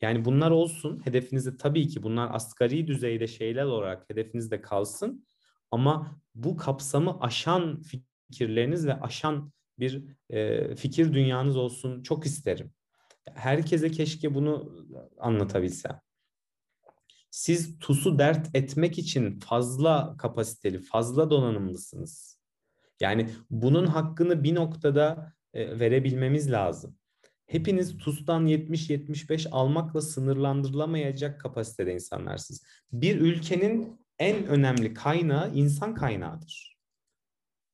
Yani bunlar olsun. Hedefinizde tabii ki bunlar asgari düzeyde şeyler olarak hedefinizde kalsın. Ama bu kapsamı aşan fikirleriniz ve aşan bir e, fikir dünyanız olsun çok isterim. Herkese keşke bunu anlatabilsem. Siz TUS'u dert etmek için fazla kapasiteli, fazla donanımlısınız. Yani bunun hakkını bir noktada e, verebilmemiz lazım. Hepiniz TUS'tan yetmiş yetmiş beş almakla sınırlandırılamayacak kapasitede insanlarsınız. Bir ülkenin en önemli kaynağı insan kaynağıdır.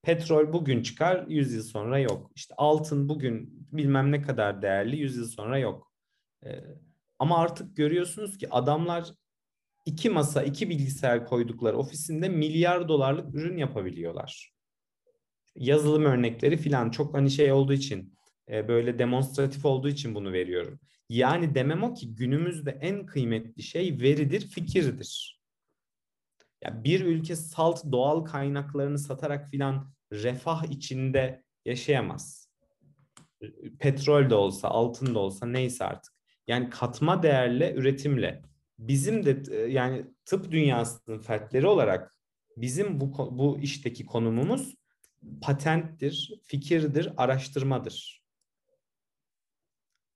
Petrol bugün çıkar, yüz yıl sonra yok. İşte altın bugün bilmem ne kadar değerli, yüz yıl sonra yok. Ee, ama artık görüyorsunuz ki adamlar iki masa, iki bilgisayar koydukları ofisinde milyar dolarlık ürün yapabiliyorlar. yazılım örnekleri filan çok hani şey olduğu için, e, böyle demonstratif olduğu için bunu veriyorum. Yani demem o ki günümüzde en kıymetli şey veridir, fikirdir. Ya bir ülke salt doğal kaynaklarını satarak filan refah içinde yaşayamaz. Petrol de olsa, altın da olsa neyse artık. Yani katma değerle, üretimle. Bizim de yani tıp dünyasının fertleri olarak bizim bu, bu işteki konumumuz patenttir, fikirdir, araştırmadır.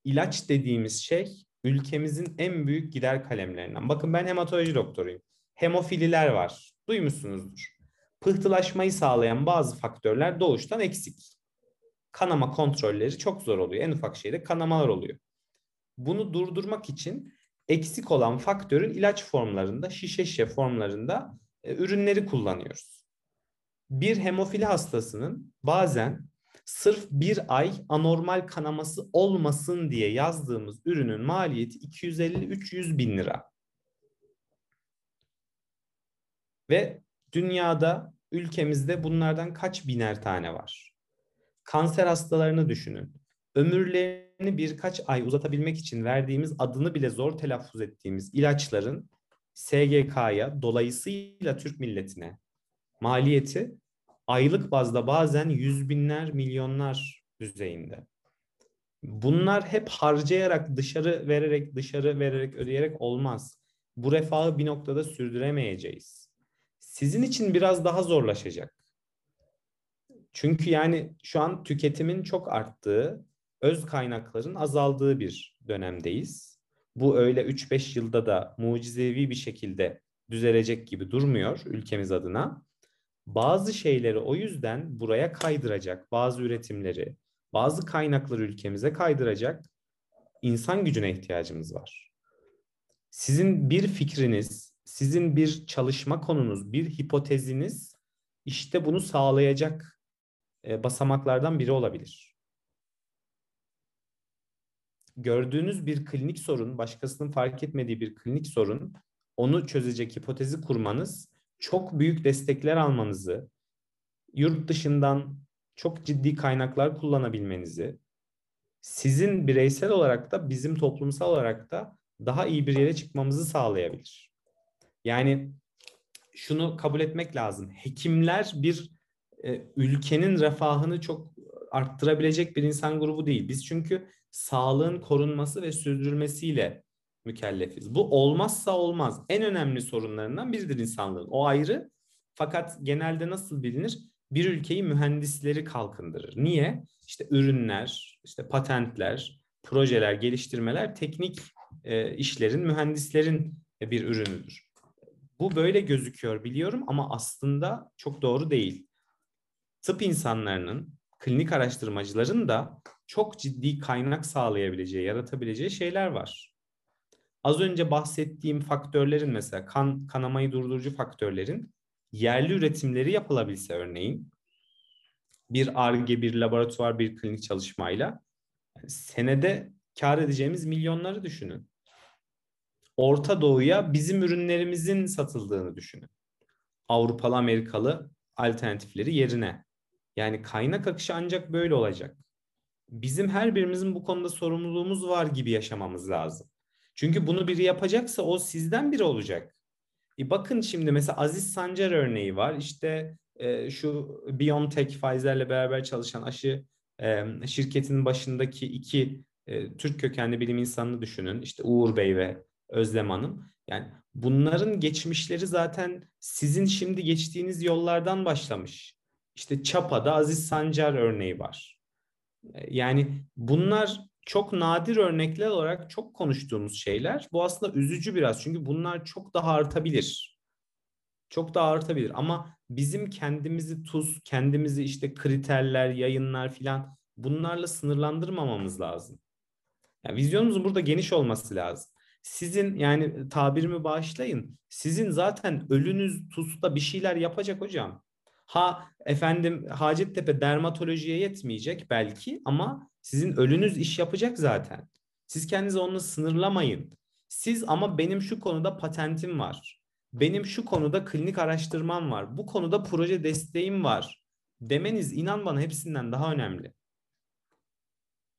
İlaç dediğimiz şey ülkemizin en büyük gider kalemlerinden. Bakın ben hematoloji doktoruyum. Hemofililer var. Duymuşsunuzdur. Pıhtılaşmayı sağlayan bazı faktörler doğuştan eksik. Kanama kontrolleri çok zor oluyor. En ufak şeyde kanamalar oluyor. Bunu durdurmak için eksik olan faktörün ilaç formlarında, şişe şişe formlarında e, ürünleri kullanıyoruz. Bir hemofili hastasının bazen sırf bir ay anormal kanaması olmasın diye yazdığımız ürünün maliyeti iki yüz elli üç yüz bin lira. Ve dünyada, ülkemizde bunlardan kaç biner tane var? Kanser hastalarını düşünün. Ömürlerini birkaç ay uzatabilmek için verdiğimiz, adını bile zor telaffuz ettiğimiz ilaçların S G K'ya, dolayısıyla Türk milletine maliyeti aylık bazda bazen yüz binler, milyonlar düzeyinde. Bunlar hep harcayarak, dışarı vererek, dışarı vererek, ödeyerek olmaz. Bu refahı bir noktada sürdüremeyeceğiz. Sizin için biraz daha zorlaşacak. Çünkü yani şu an tüketimin çok arttığı, öz kaynakların azaldığı bir dönemdeyiz. Bu öyle üç beş yılda da mucizevi bir şekilde düzelecek gibi durmuyor ülkemiz adına. Bazı şeyleri o yüzden buraya kaydıracak, bazı üretimleri, bazı kaynakları ülkemize kaydıracak insan gücüne ihtiyacımız var. Sizin bir fikriniz, sizin bir çalışma konunuz, bir hipoteziniz işte bunu sağlayacak basamaklardan biri olabilir. Gördüğünüz bir klinik sorun, başkasının fark etmediği bir klinik sorun, onu çözecek hipotezi kurmanız, çok büyük destekler almanızı, yurt dışından çok ciddi kaynaklar kullanabilmenizi, sizin bireysel olarak da bizim toplumsal olarak da daha iyi bir yere çıkmamızı sağlayabilir. Yani şunu kabul etmek lazım. Hekimler bir e, ülkenin refahını çok arttırabilecek bir insan grubu değil. Biz çünkü sağlığın korunması ve sürdürülmesiyle mükellefiz. Bu olmazsa olmaz. En önemli sorunlarından biridir insanlığın. O ayrı. Fakat genelde nasıl bilinir? Bir ülkeyi mühendisleri kalkındırır. Niye? İşte ürünler, işte patentler, projeler, geliştirmeler teknik e, işlerin, mühendislerin bir ürünüdür. Bu böyle gözüküyor biliyorum ama aslında çok doğru değil. Tıp insanlarının, klinik araştırmacıların da çok ciddi kaynak sağlayabileceği, yaratabileceği şeyler var. Az önce bahsettiğim faktörlerin mesela kan kanamayı durdurucu faktörlerin yerli üretimleri yapılabilse örneğin bir Ar-Ge, bir laboratuvar, bir klinik çalışmayla yani senede kar edeceğimiz milyonları düşünün. Orta Doğu'ya bizim ürünlerimizin satıldığını düşünün. Avrupalı, Amerikalı alternatifleri yerine. Yani kaynak akışı ancak böyle olacak. Bizim her birimizin bu konuda sorumluluğumuz var gibi yaşamamız lazım. Çünkü bunu biri yapacaksa o sizden biri olacak. E bakın şimdi mesela Aziz Sancar örneği var. İşte e, şu BioNTech, Pfizer'le beraber çalışan aşı e, şirketinin başındaki iki e, Türk kökenli bilim insanını düşünün. İşte Uğur Bey ve Özlem Hanım. Yani bunların geçmişleri zaten sizin şimdi geçtiğiniz yollardan başlamış. İşte Çapa'da Aziz Sancar örneği var. E, yani bunlar... Çok nadir örnekler olarak çok konuştuğumuz şeyler. Bu aslında üzücü biraz çünkü bunlar çok daha artabilir. Çok daha artabilir ama bizim kendimizi TUS, kendimizi işte kriterler, yayınlar filan bunlarla sınırlandırmamamız lazım. Yani vizyonumuzun burada geniş olması lazım. Sizin yani tabirimi bağışlayın. Sizin zaten ölünüz TUS'ta bir şeyler yapacak hocam. Ha efendim Hacettepe dermatolojiye yetmeyecek belki ama sizin ölünüz iş yapacak zaten. Siz kendinizi onunla sınırlamayın. Siz ama benim şu konuda patentim var. Benim şu konuda klinik araştırmam var. Bu konuda proje desteğim var demeniz inan bana hepsinden daha önemli.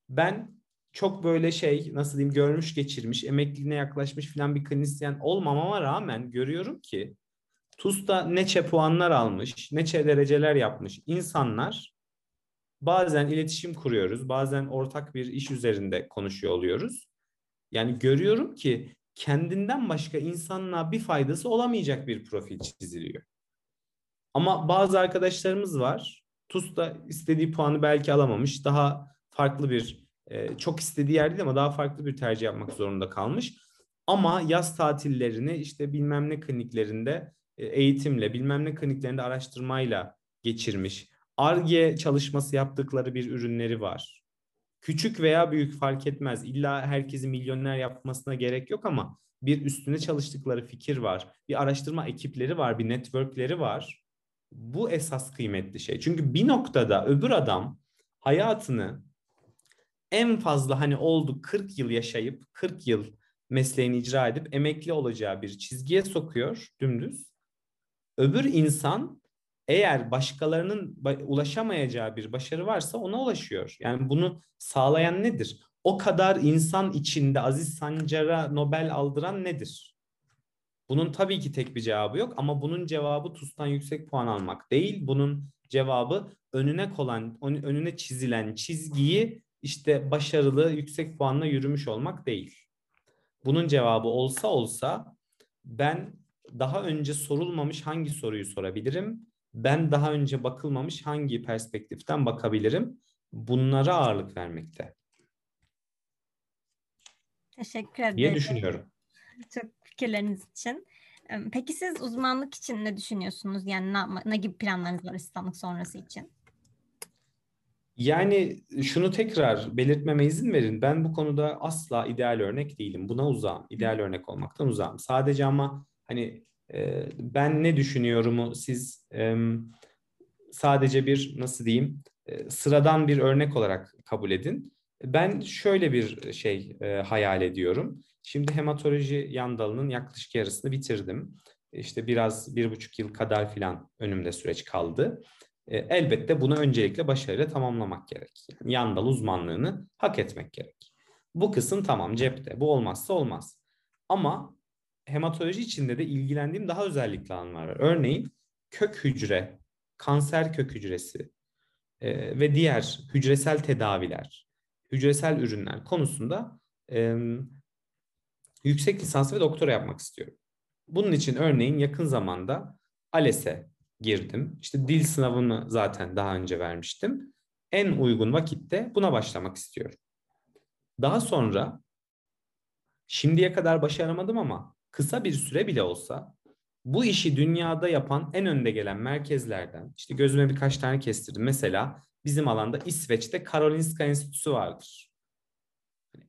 Ben çok böyle şey nasıl diyeyim görmüş geçirmiş, emekliliğine yaklaşmış filan bir klinisyen olmamama rağmen görüyorum ki TUS'ta neçe puanlar almış, neçe dereceler yapmış insanlar, bazen iletişim kuruyoruz, bazen ortak bir iş üzerinde konuşuyor oluyoruz. Yani görüyorum ki kendinden başka insanlığa bir faydası olamayacak bir profil çiziliyor. Ama bazı arkadaşlarımız var, TUS'ta istediği puanı belki alamamış, daha farklı bir, çok istediği yer değil ama daha farklı bir tercih yapmak zorunda kalmış. Ama yaz tatillerini işte bilmem ne kliniklerinde eğitimle, bilmem ne kliniklerinde araştırmayla geçirmiş. Ar-Ge çalışması yaptıkları bir ürünleri var. Küçük veya büyük fark etmez. İlla herkesi milyoner yapmasına gerek yok ama bir üstüne çalıştıkları fikir var. Bir araştırma ekipleri var, bir networkleri var. Bu esas kıymetli şey. Çünkü bir noktada öbür adam hayatını en fazla hani oldu kırk yıl yaşayıp kırk yıl mesleğini icra edip emekli olacağı bir çizgiye sokuyor dümdüz. Öbür insan eğer başkalarının ulaşamayacağı bir başarı varsa ona ulaşıyor. Yani bunu sağlayan nedir? O kadar insan içinde Aziz Sancar'a Nobel aldıran nedir? Bunun tabii ki tek bir cevabı yok ama bunun cevabı TUS'tan yüksek puan almak değil. Bunun cevabı önüne konan, önüne çizilen çizgiyi işte başarılı yüksek puanla yürümüş olmak değil. Bunun cevabı olsa olsa ben daha önce sorulmamış hangi soruyu sorabilirim? Ben daha önce bakılmamış hangi perspektiften bakabilirim? Bunlara ağırlık vermekte. Teşekkür ederim. Diye düşünüyorum. Çok fikirleriniz için. Peki siz uzmanlık için ne düşünüyorsunuz? Yani ne, ne gibi planlarınız var asistanlık sonrası için? Yani şunu tekrar belirtmeme izin verin. Ben bu konuda asla ideal örnek değilim. Buna uzağım. İdeal örnek olmaktan uzağım. Sadece ama hani e, ben ne düşünüyorumu siz e, sadece bir nasıl diyeyim e, sıradan bir örnek olarak kabul edin. Ben şöyle bir şey e, hayal ediyorum. Şimdi hematoloji yan dalının yaklaşık yarısını bitirdim. İşte biraz bir buçuk yıl kadar filan önümde süreç kaldı. Elbette bunu öncelikle başarıyla tamamlamak gerek. Yani yan dal uzmanlığını hak etmek gerek. Bu kısım tamam cepte. Bu olmazsa olmaz. Ama hematoloji içinde de ilgilendiğim daha özellikli alanlar var. Örneğin kök hücre, kanser kök hücresi e, ve diğer hücresel tedaviler, hücresel ürünler konusunda e, yüksek lisans ve doktora yapmak istiyorum. Bunun için örneğin yakın zamanda ALES'e girdim. İşte dil sınavını zaten daha önce vermiştim. En uygun vakitte buna başlamak istiyorum. Daha sonra şimdiye kadar başaramadım ama kısa bir süre bile olsa bu işi dünyada yapan en önde gelen merkezlerden, işte gözüme birkaç tane kestirdim. Mesela bizim alanda İsveç'te Karolinska Enstitüsü vardır.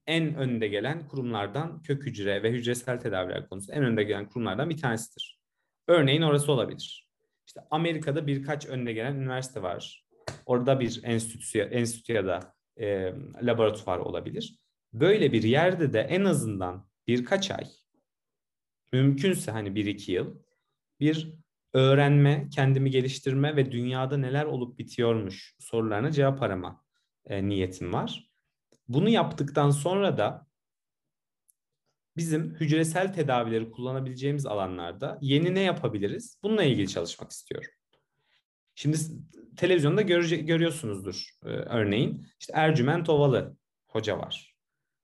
En önde gelen kurumlardan kök hücre ve hücresel tedaviler konusunda en önde gelen kurumlardan bir tanesidir. Örneğin orası olabilir. İşte Amerika'da birkaç önde gelen üniversite var. Orada bir enstitü, enstitü ya da e, laboratuvar olabilir. Böyle bir yerde de en azından birkaç ay, mümkünse hani bir iki yıl, bir öğrenme, kendimi geliştirme ve dünyada neler olup bitiyormuş sorularına cevap arama e, niyetim var. Bunu yaptıktan sonra da bizim hücresel tedavileri kullanabileceğimiz alanlarda yeni ne yapabiliriz? Bununla ilgili çalışmak istiyorum. Şimdi televizyonda görece- görüyorsunuzdur ee, örneğin. İşte Ercüment Ovalı hoca var.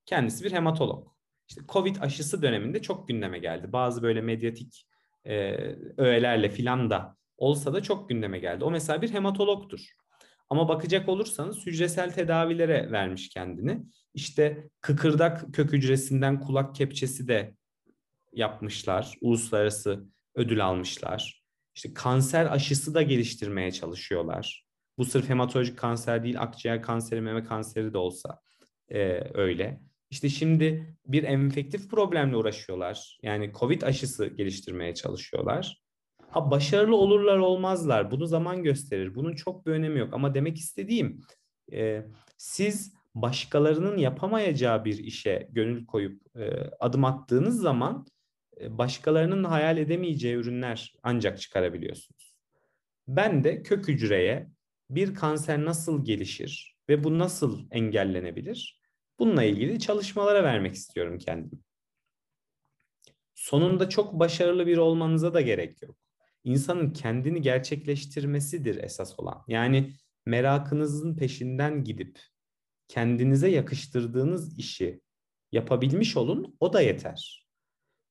Kendisi bir hematolog. İşte Covid aşısı döneminde çok gündeme geldi. Bazı böyle medyatik e, öğelerle filan da olsa da çok gündeme geldi. O mesela bir hematologtur. Ama bakacak olursanız hücresel tedavilere vermiş kendini. İşte kıkırdak kök hücresinden kulak kepçesi de yapmışlar. Uluslararası ödül almışlar. İşte kanser aşısı da geliştirmeye çalışıyorlar. Bu sırf hematolojik kanser değil, akciğer kanseri, meme kanseri de olsa e, öyle. İşte şimdi bir enfektif problemle uğraşıyorlar. Yani Covid aşısı geliştirmeye çalışıyorlar. Ha, başarılı olurlar olmazlar. Bunu zaman gösterir. Bunun çok bir önemi yok. Ama demek istediğim e, siz başkalarının yapamayacağı bir işe gönül koyup e, adım attığınız zaman e, başkalarının hayal edemeyeceği ürünler ancak çıkarabiliyorsunuz. Ben de kök hücreye bir kanser nasıl gelişir ve bu nasıl engellenebilir? Bununla ilgili çalışmalara vermek istiyorum kendimi. Sonunda çok başarılı biri olmanıza da gerek yok. İnsanın kendini gerçekleştirmesidir esas olan. Yani merakınızın peşinden gidip kendinize yakıştırdığınız işi yapabilmiş olun, o da yeter.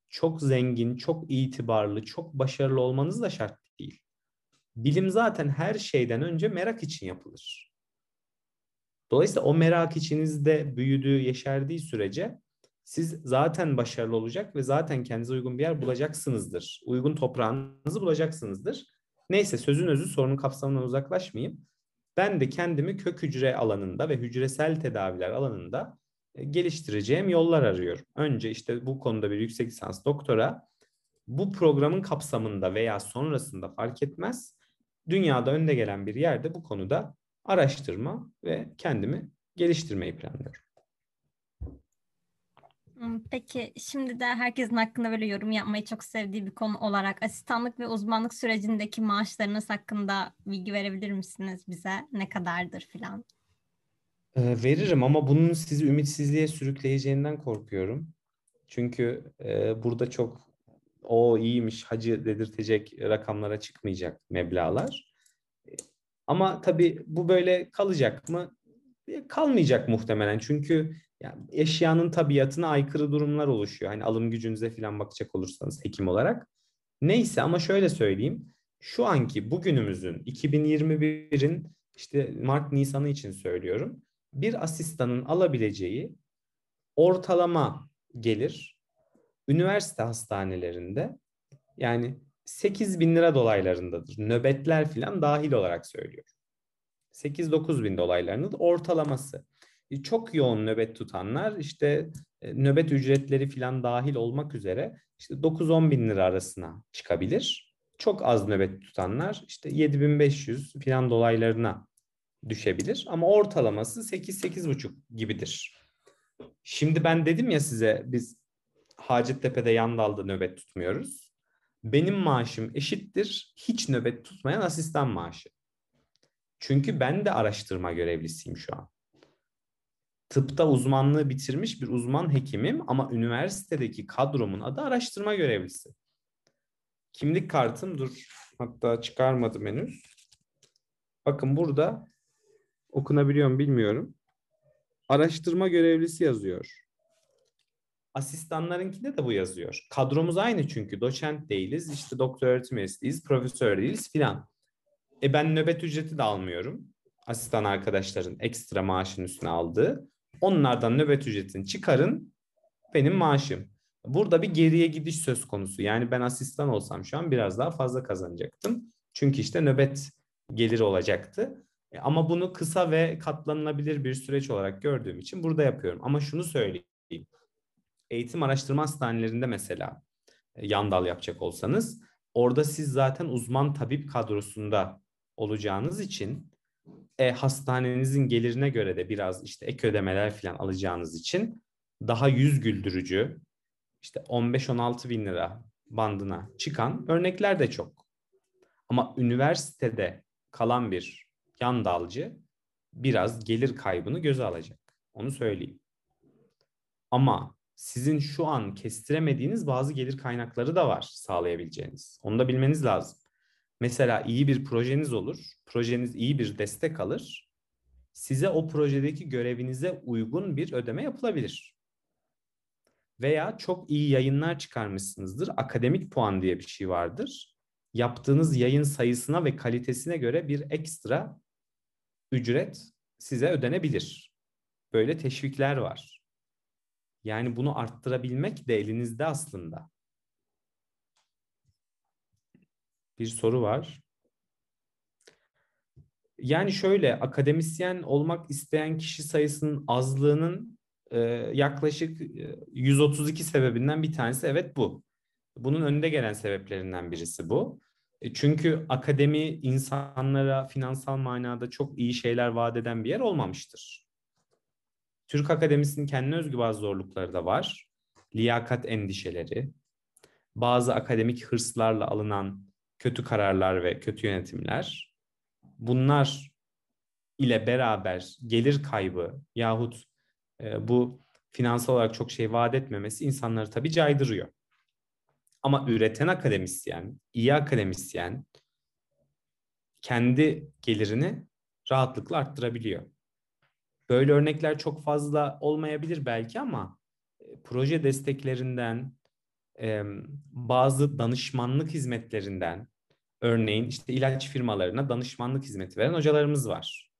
Çok zengin, çok itibarlı, çok başarılı olmanız da şart değil. Bilim zaten her şeyden önce merak için yapılır. Dolayısıyla o merak içinizde büyüdüğü, yeşerdiği sürece siz zaten başarılı olacak ve zaten kendinize uygun bir yer bulacaksınızdır. Uygun toprağınızı bulacaksınızdır. Neyse, sözün özü, sorunun kapsamından uzaklaşmayayım. Ben de kendimi kök hücre alanında ve hücresel tedaviler alanında geliştireceğim yollar arıyorum. Önce işte bu konuda bir yüksek lisans, doktora, bu programın kapsamında veya sonrasında fark etmez. Dünyada önde gelen bir yerde bu konuda araştırma ve kendimi geliştirmeyi planlıyorum. Peki, şimdi de herkesin hakkında böyle yorum yapmayı çok sevdiği bir konu olarak asistanlık ve uzmanlık sürecindeki maaşlarınız hakkında bilgi verebilir misiniz bize? Ne kadardır filan? E, veririm ama bunun sizi ümitsizliğe sürükleyeceğinden korkuyorum. Çünkü e, burada çok o iyiymiş hacı dedirtecek rakamlara çıkmayacak meblağlar. Ama tabii bu böyle kalacak mı? Kalmayacak muhtemelen, çünkü yani eşyanın tabiatına aykırı durumlar oluşuyor. Hani alım gücünüze falan bakacak olursanız hekim olarak. Neyse, ama şöyle söyleyeyim. Şu anki bugünümüzün iki bin yirmi birin işte Mart Nisan'ı için söylüyorum. Bir asistanın alabileceği ortalama gelir üniversite hastanelerinde yani sekiz bin lira dolaylarındadır. Nöbetler falan dahil olarak söylüyorum. sekiz dokuz bin dolaylarındadır ortalaması. Çok yoğun nöbet tutanlar işte nöbet ücretleri falan dahil olmak üzere işte dokuz on bin lira arasına çıkabilir. Çok az nöbet tutanlar işte yedi bin beş yüz falan dolaylarına düşebilir. Ama ortalaması sekiz sekiz buçuk gibidir. Şimdi ben dedim ya size, biz Hacettepe'de yan dalda nöbet tutmuyoruz. Benim maaşım eşittir hiç nöbet tutmayan asistan maaşı. Çünkü ben de araştırma görevlisiyim şu an. Tıpta uzmanlığı bitirmiş bir uzman hekimim ama üniversitedeki kadromun adı araştırma görevlisi. Kimlik kartım, dur hatta çıkarmadım henüz. Bakın burada okunabiliyor mu bilmiyorum. Araştırma görevlisi yazıyor. Asistanlarınkinde de bu yazıyor. Kadromuz aynı çünkü doçent değiliz, işte doktor öğretim üyesiyiz, profesör değiliz filan. E ben nöbet ücreti de almıyorum. Asistan arkadaşların ekstra maaşın üstüne aldığı. Onlardan nöbet ücretini çıkarın, benim maaşım. Burada bir geriye gidiş söz konusu. Yani ben asistan olsam şu an biraz daha fazla kazanacaktım. Çünkü işte nöbet geliri olacaktı. Ama bunu kısa ve katlanılabilir bir süreç olarak gördüğüm için burada yapıyorum. Ama şunu söyleyeyim. Eğitim araştırma hastanelerinde mesela yan dal yapacak olsanız, orada siz zaten uzman tabip kadrosunda olacağınız için e, hastanenizin gelirine göre de biraz işte ek ödemeler falan alacağınız için daha yüz güldürücü işte on beş on altı bin lira bandına çıkan örnekler de çok. Ama üniversitede kalan bir yan dalcı biraz gelir kaybını göze alacak. Onu söyleyeyim. Ama sizin şu an kestiremediğiniz bazı gelir kaynakları da var sağlayabileceğiniz. Onu da bilmeniz lazım. Mesela iyi bir projeniz olur. Projeniz iyi bir destek alır. Size o projedeki görevinize uygun bir ödeme yapılabilir. Veya çok iyi yayınlar çıkarmışsınızdır. Akademik puan diye bir şey vardır. Yaptığınız yayın sayısına ve kalitesine göre bir ekstra ücret size ödenebilir. Böyle teşvikler var. Yani bunu arttırabilmek de elinizde aslında. Bir soru var. Yani şöyle, akademisyen olmak isteyen kişi sayısının azlığının e, yaklaşık yüz otuz iki sebebinden bir tanesi evet bu. Bunun önde gelen sebeplerinden birisi bu. E çünkü akademi insanlara finansal manada çok iyi şeyler vaat eden bir yer olmamıştır. Türk akademisinin kendine özgü bazı zorlukları da var. Liyakat endişeleri, bazı akademik hırslarla alınan kötü kararlar ve kötü yönetimler. Bunlar ile beraber gelir kaybı yahut e, bu finansal olarak çok şey vaat etmemesi insanları tabii caydırıyor. Ama üreten akademisyen, iyi akademisyen kendi gelirini rahatlıkla arttırabiliyor. Böyle örnekler çok fazla olmayabilir belki ama e, proje desteklerinden, e, bazı danışmanlık hizmetlerinden, örneğin işte ilaç firmalarına danışmanlık hizmeti veren hocalarımız var.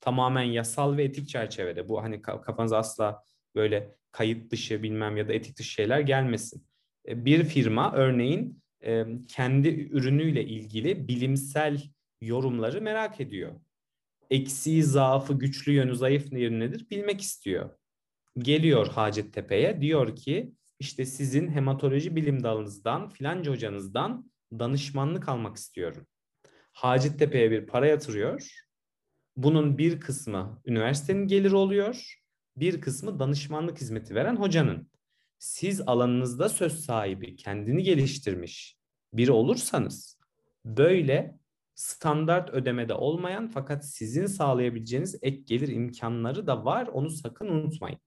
Tamamen yasal ve etik çerçevede. Bu hani kafanıza asla böyle kayıt dışı bilmem ya da etik dışı şeyler gelmesin. Bir firma örneğin kendi ürünüyle ilgili bilimsel yorumları merak ediyor. Eksiği, zaafı, güçlü yönü, zayıf yönü nedir bilmek istiyor. Geliyor Hacettepe'ye, diyor ki işte sizin hematoloji bilim dalınızdan, filanca hocanızdan danışmanlık almak istiyorum. Hacettepe'ye bir para yatırıyor. Bunun bir kısmı üniversitenin geliri oluyor. Bir kısmı danışmanlık hizmeti veren hocanın. Siz alanınızda söz sahibi, kendini geliştirmiş biri olursanız böyle standart ödemede olmayan fakat sizin sağlayabileceğiniz ek gelir imkanları da var. Onu sakın unutmayın.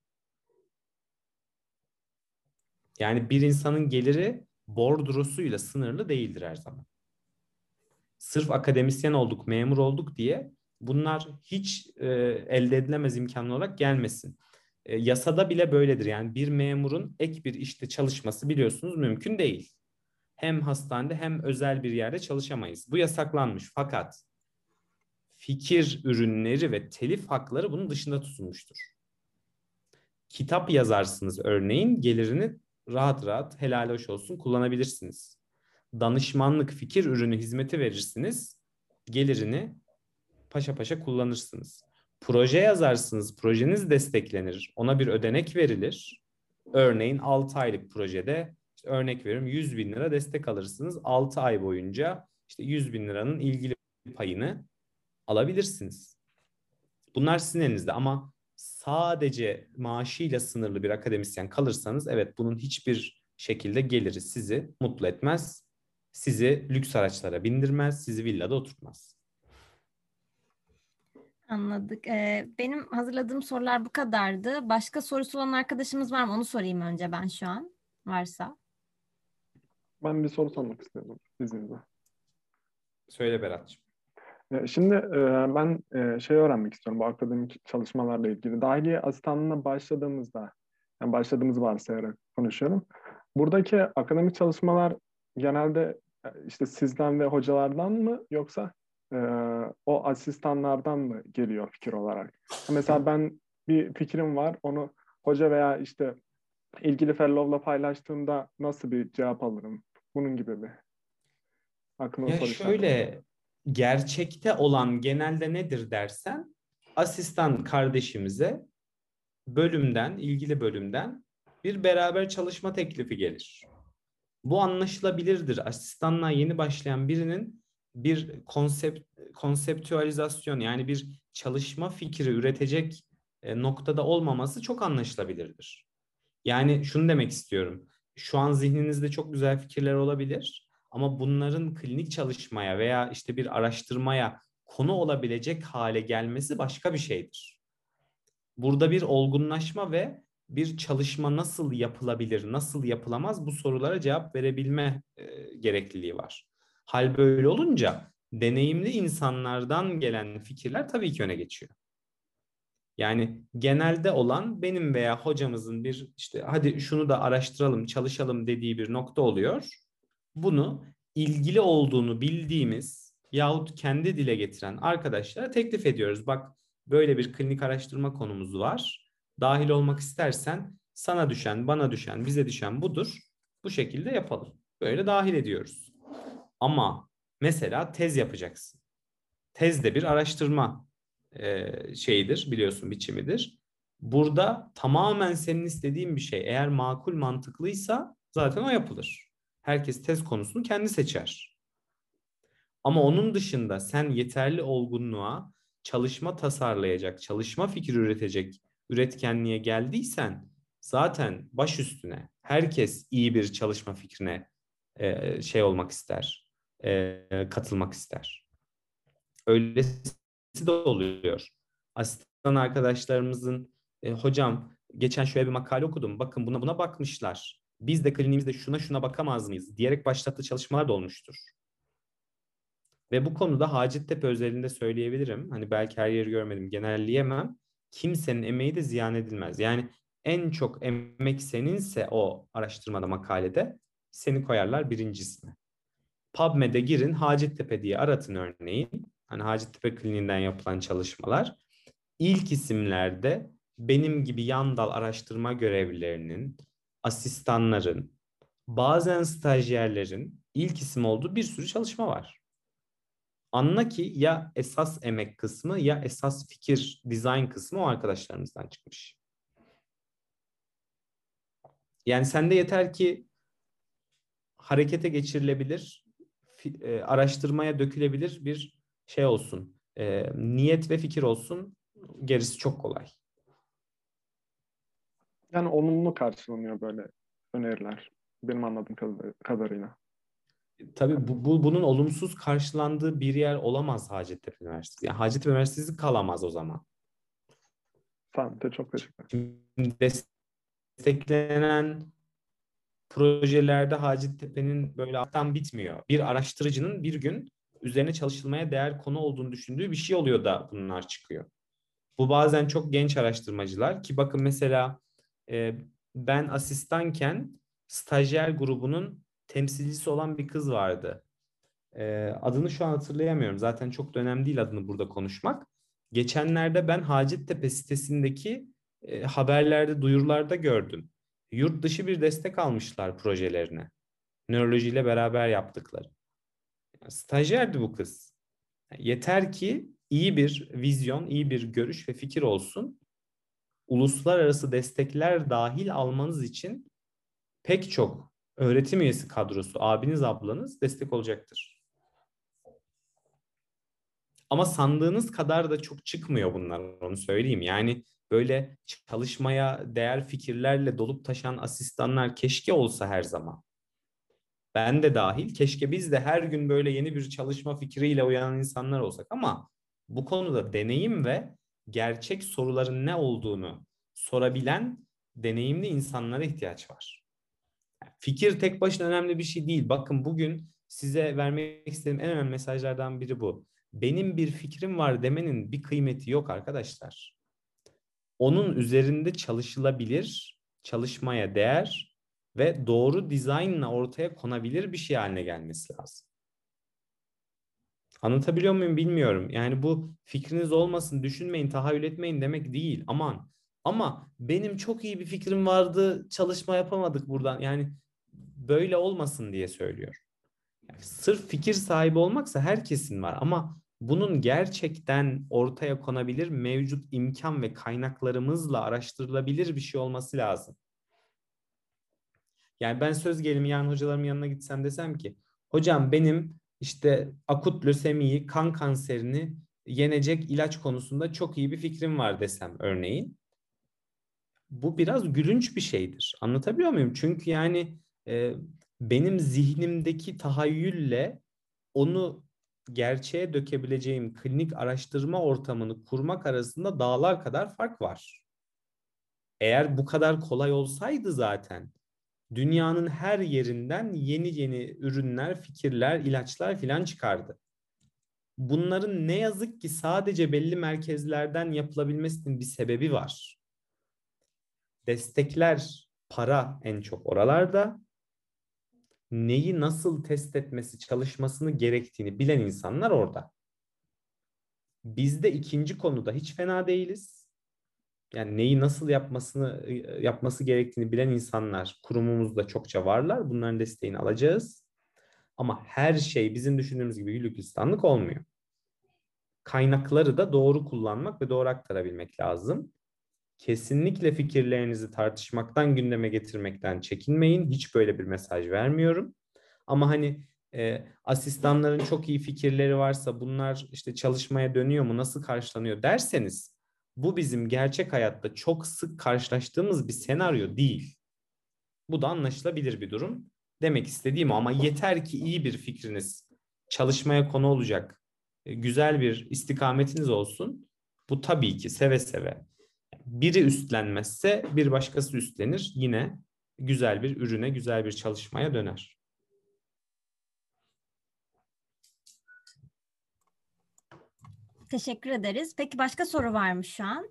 Yani bir insanın geliri bordrosuyla sınırlı değildir her zaman. Sırf akademisyen olduk, memur olduk diye bunlar hiç e, elde edilemez imkanlar olarak gelmesin. E, yasada bile böyledir. Yani bir memurun ek bir işte çalışması biliyorsunuz mümkün değil. Hem hastanede hem özel bir yerde çalışamayız. Bu yasaklanmış fakat fikir ürünleri ve telif hakları bunun dışında tutulmuştur. Kitap yazarsınız örneğin, gelirini rahat rahat helal hoş olsun kullanabilirsiniz. Danışmanlık, fikir ürünü hizmeti verirsiniz, gelirini paşa paşa kullanırsınız. Proje yazarsınız, projeniz desteklenir, ona bir ödenek verilir. Örneğin altı aylık projede, işte örnek veriyorum, yüz bin lira destek alırsınız. altı ay boyunca işte yüz bin liranın ilgili payını alabilirsiniz. Bunlar sizin elinizde ama sadece maaşıyla sınırlı bir akademisyen kalırsanız evet, bunun hiçbir şekilde geliri sizi mutlu etmez, sizi lüks araçlara bindirmez, sizi villada oturtmaz. Anladık. Ee, benim hazırladığım sorular bu kadardı. Başka sorusu olan arkadaşımız var mı? Onu sorayım önce ben şu an. Varsa. Ben bir soru sormak istiyorum izninizle. Söyle Berat'cığım. Şimdi ben şey öğrenmek istiyorum, bu akademik çalışmalarla ilgili. Dahiliye asistanlığına başladığımızda, yani başladığımız varsayarak konuşuyorum. Buradaki akademik çalışmalar genelde işte sizden ve hocalardan mı yoksa o asistanlardan mı geliyor fikir olarak? Mesela ben bir fikrim var, onu hoca veya işte ilgili fellow'la paylaştığımda nasıl bir cevap alırım? Bunun gibi bir aklıma soru. Ya şöyle... Gerçekte olan genelde nedir dersen, asistan kardeşimize bölümden, ilgili bölümden bir beraber çalışma teklifi gelir. Bu anlaşılabilirdir. Asistanlığa yeni başlayan birinin bir konsept, konseptüalizasyon yani bir çalışma fikri üretecek noktada olmaması çok anlaşılabilirdir. Yani şunu demek istiyorum. Şu an zihninizde çok güzel fikirler olabilir. Ama bunların klinik çalışmaya veya işte bir araştırmaya konu olabilecek hale gelmesi başka bir şeydir. Burada bir olgunlaşma ve bir çalışma nasıl yapılabilir, nasıl yapılamaz bu sorulara cevap verebilme e, gerekliliği var. Hal böyle olunca deneyimli insanlardan gelen fikirler tabii ki öne geçiyor. Yani genelde olan benim veya hocamızın bir işte hadi şunu da araştıralım, çalışalım dediği bir nokta oluyor. Bunu ilgili olduğunu bildiğimiz yahut kendi dile getiren arkadaşlara teklif ediyoruz. Bak böyle bir klinik araştırma konumuz var. Dahil olmak istersen sana düşen, bana düşen, bize düşen budur. Bu şekilde yapalım. Böyle dahil ediyoruz. Ama mesela tez yapacaksın. Tez de bir araştırma şeyidir, biliyorsun, biçimidir. Burada tamamen senin istediğin bir şey. Eğer makul, mantıklıysa zaten o yapılır. Herkes tez konusunu kendi seçer. Ama onun dışında sen yeterli olgunluğa, çalışma tasarlayacak, çalışma fikri üretecek üretkenliğe geldiysen zaten baş üstüne herkes iyi bir çalışma fikrine e, şey olmak ister, e, katılmak ister. Öylesi de oluyor. Asistan arkadaşlarımızın e, hocam geçen şöyle bir makale okudum. Bakın buna buna bakmışlar. Biz de kliniğimizde şuna şuna bakamaz mıyız diyerek başlattığı çalışmalar da olmuştur. Ve bu konuda Hacettepe özelinde söyleyebilirim. Hani belki her yeri görmedim, genelleyemem. Kimsenin emeği de ziyan edilmez. Yani en çok emek seninse o araştırmada, makalede seni koyarlar birincisine. PubMed'e girin, Hacettepe diye aratın örneğin. Hani Hacettepe kliniğinden yapılan çalışmalar. İlk isimlerde benim gibi yan dal araştırma görevlilerinin, asistanların, bazen stajyerlerin ilk isim olduğu bir sürü çalışma var. Anla ki ya esas emek kısmı ya esas fikir, dizayn kısmı o arkadaşlarımızdan çıkmış. Yani sende yeter ki harekete geçirilebilir, araştırmaya dökülebilir bir şey olsun. E, niyet ve fikir olsun. Gerisi çok kolay. Yani olumlu karşılanıyor böyle öneriler. Benim anladığım kadarıyla. Tabii bu, bu, bunun olumsuz karşılandığı bir yer olamaz Hacettepe Üniversitesi. Yani Hacettepe Üniversitesi kalamaz o zaman. Tamam, çok teşekkür ederim. Desteklenen projelerde Hacettepe'nin böyle alttan bitmiyor. Bir araştırıcının bir gün üzerine çalışılmaya değer konu olduğunu düşündüğü bir şey oluyor da bunlar çıkıyor. Bu bazen çok genç araştırmacılar ki bakın mesela e, ben asistanken stajyer grubunun temsilcisi olan bir kız vardı. E, adını şu an hatırlayamıyorum. Zaten çok da önemli değil adını burada konuşmak. Geçenlerde ben Hacettepe sitesindeki e, haberlerde, duyurularda gördüm. Yurt dışı bir destek almışlar projelerine. Nörolojiyle beraber yaptıkları. Stajyerdi bu kız. Yeter ki iyi bir vizyon, iyi bir görüş ve fikir olsun. Uluslararası destekler dahil almanız için pek çok öğretim üyesi kadrosu, abiniz, ablanız destek olacaktır. Ama sandığınız kadar da çok çıkmıyor bunlar, onu söyleyeyim. Yani böyle çalışmaya değer fikirlerle dolup taşan asistanlar keşke olsa her zaman. Ben de dahil. Keşke biz de her gün böyle yeni bir çalışma fikriyle uyanan insanlar olsak. Ama bu konuda deneyim ve gerçek soruların ne olduğunu sorabilen deneyimli insanlara ihtiyaç var. Fikir tek başına önemli bir şey değil. Bakın bugün size vermek istediğim en önemli mesajlardan biri bu. Benim bir fikrim var demenin bir kıymeti yok arkadaşlar. Onun üzerinde çalışılabilir, çalışmaya değer ve doğru dizaynla ortaya konabilir bir şey haline gelmesi lazım. Anlatabiliyor muyum bilmiyorum. Yani bu fikriniz olmasın, düşünmeyin, tahayyül etmeyin demek değil. Aman. Ama benim çok iyi bir fikrim vardı, çalışma yapamadık buradan. Yani böyle olmasın diye söylüyorum. Yani sırf fikir sahibi olmaksa herkesin var ama bunun gerçekten ortaya konabilir, mevcut imkan ve kaynaklarımızla araştırılabilir bir şey olması lazım. Yani ben söz gelimi yarın hocalarımın yanına gitsem desem ki, hocam benim işte akut lösemiyi, kan kanserini yenecek ilaç konusunda çok iyi bir fikrim var desem örneğin. Bu biraz gülünç bir şeydir. Anlatabiliyor muyum? Çünkü yani e, benim zihnimdeki tahayyülle onu gerçeğe dökebileceğim klinik araştırma ortamını kurmak arasında dağlar kadar fark var. Eğer bu kadar kolay olsaydı zaten dünyanın her yerinden yeni yeni ürünler, fikirler, ilaçlar filan çıkardı. Bunların ne yazık ki sadece belli merkezlerden yapılabilmesinin bir sebebi var. Destekler, para en çok oralarda. Neyi nasıl test etmesi, çalışmasını gerektiğini bilen insanlar orada. Biz de ikinci konuda hiç fena değiliz. Yani neyi nasıl yapmasını yapması gerektiğini bilen insanlar kurumumuzda çokça varlar. Bunların desteğini alacağız. Ama her şey bizim düşündüğümüz gibi güllük olmuyor. Kaynakları da doğru kullanmak ve doğru aktarabilmek lazım. Kesinlikle fikirlerinizi tartışmaktan, gündeme getirmekten çekinmeyin. Hiç böyle bir mesaj vermiyorum. Ama hani e, asistanların çok iyi fikirleri varsa bunlar işte çalışmaya dönüyor mu, nasıl karşılanıyor derseniz bu bizim gerçek hayatta çok sık karşılaştığımız bir senaryo değil. Bu da anlaşılabilir bir durum. Demek istediğim o ama yeter ki iyi bir fikriniz çalışmaya konu olacak, güzel bir istikametiniz olsun. Bu tabii ki seve seve. Biri üstlenmezse bir başkası üstlenir. Yine güzel bir ürüne, güzel bir çalışmaya döner. Teşekkür ederiz. Peki başka soru var mı şu an?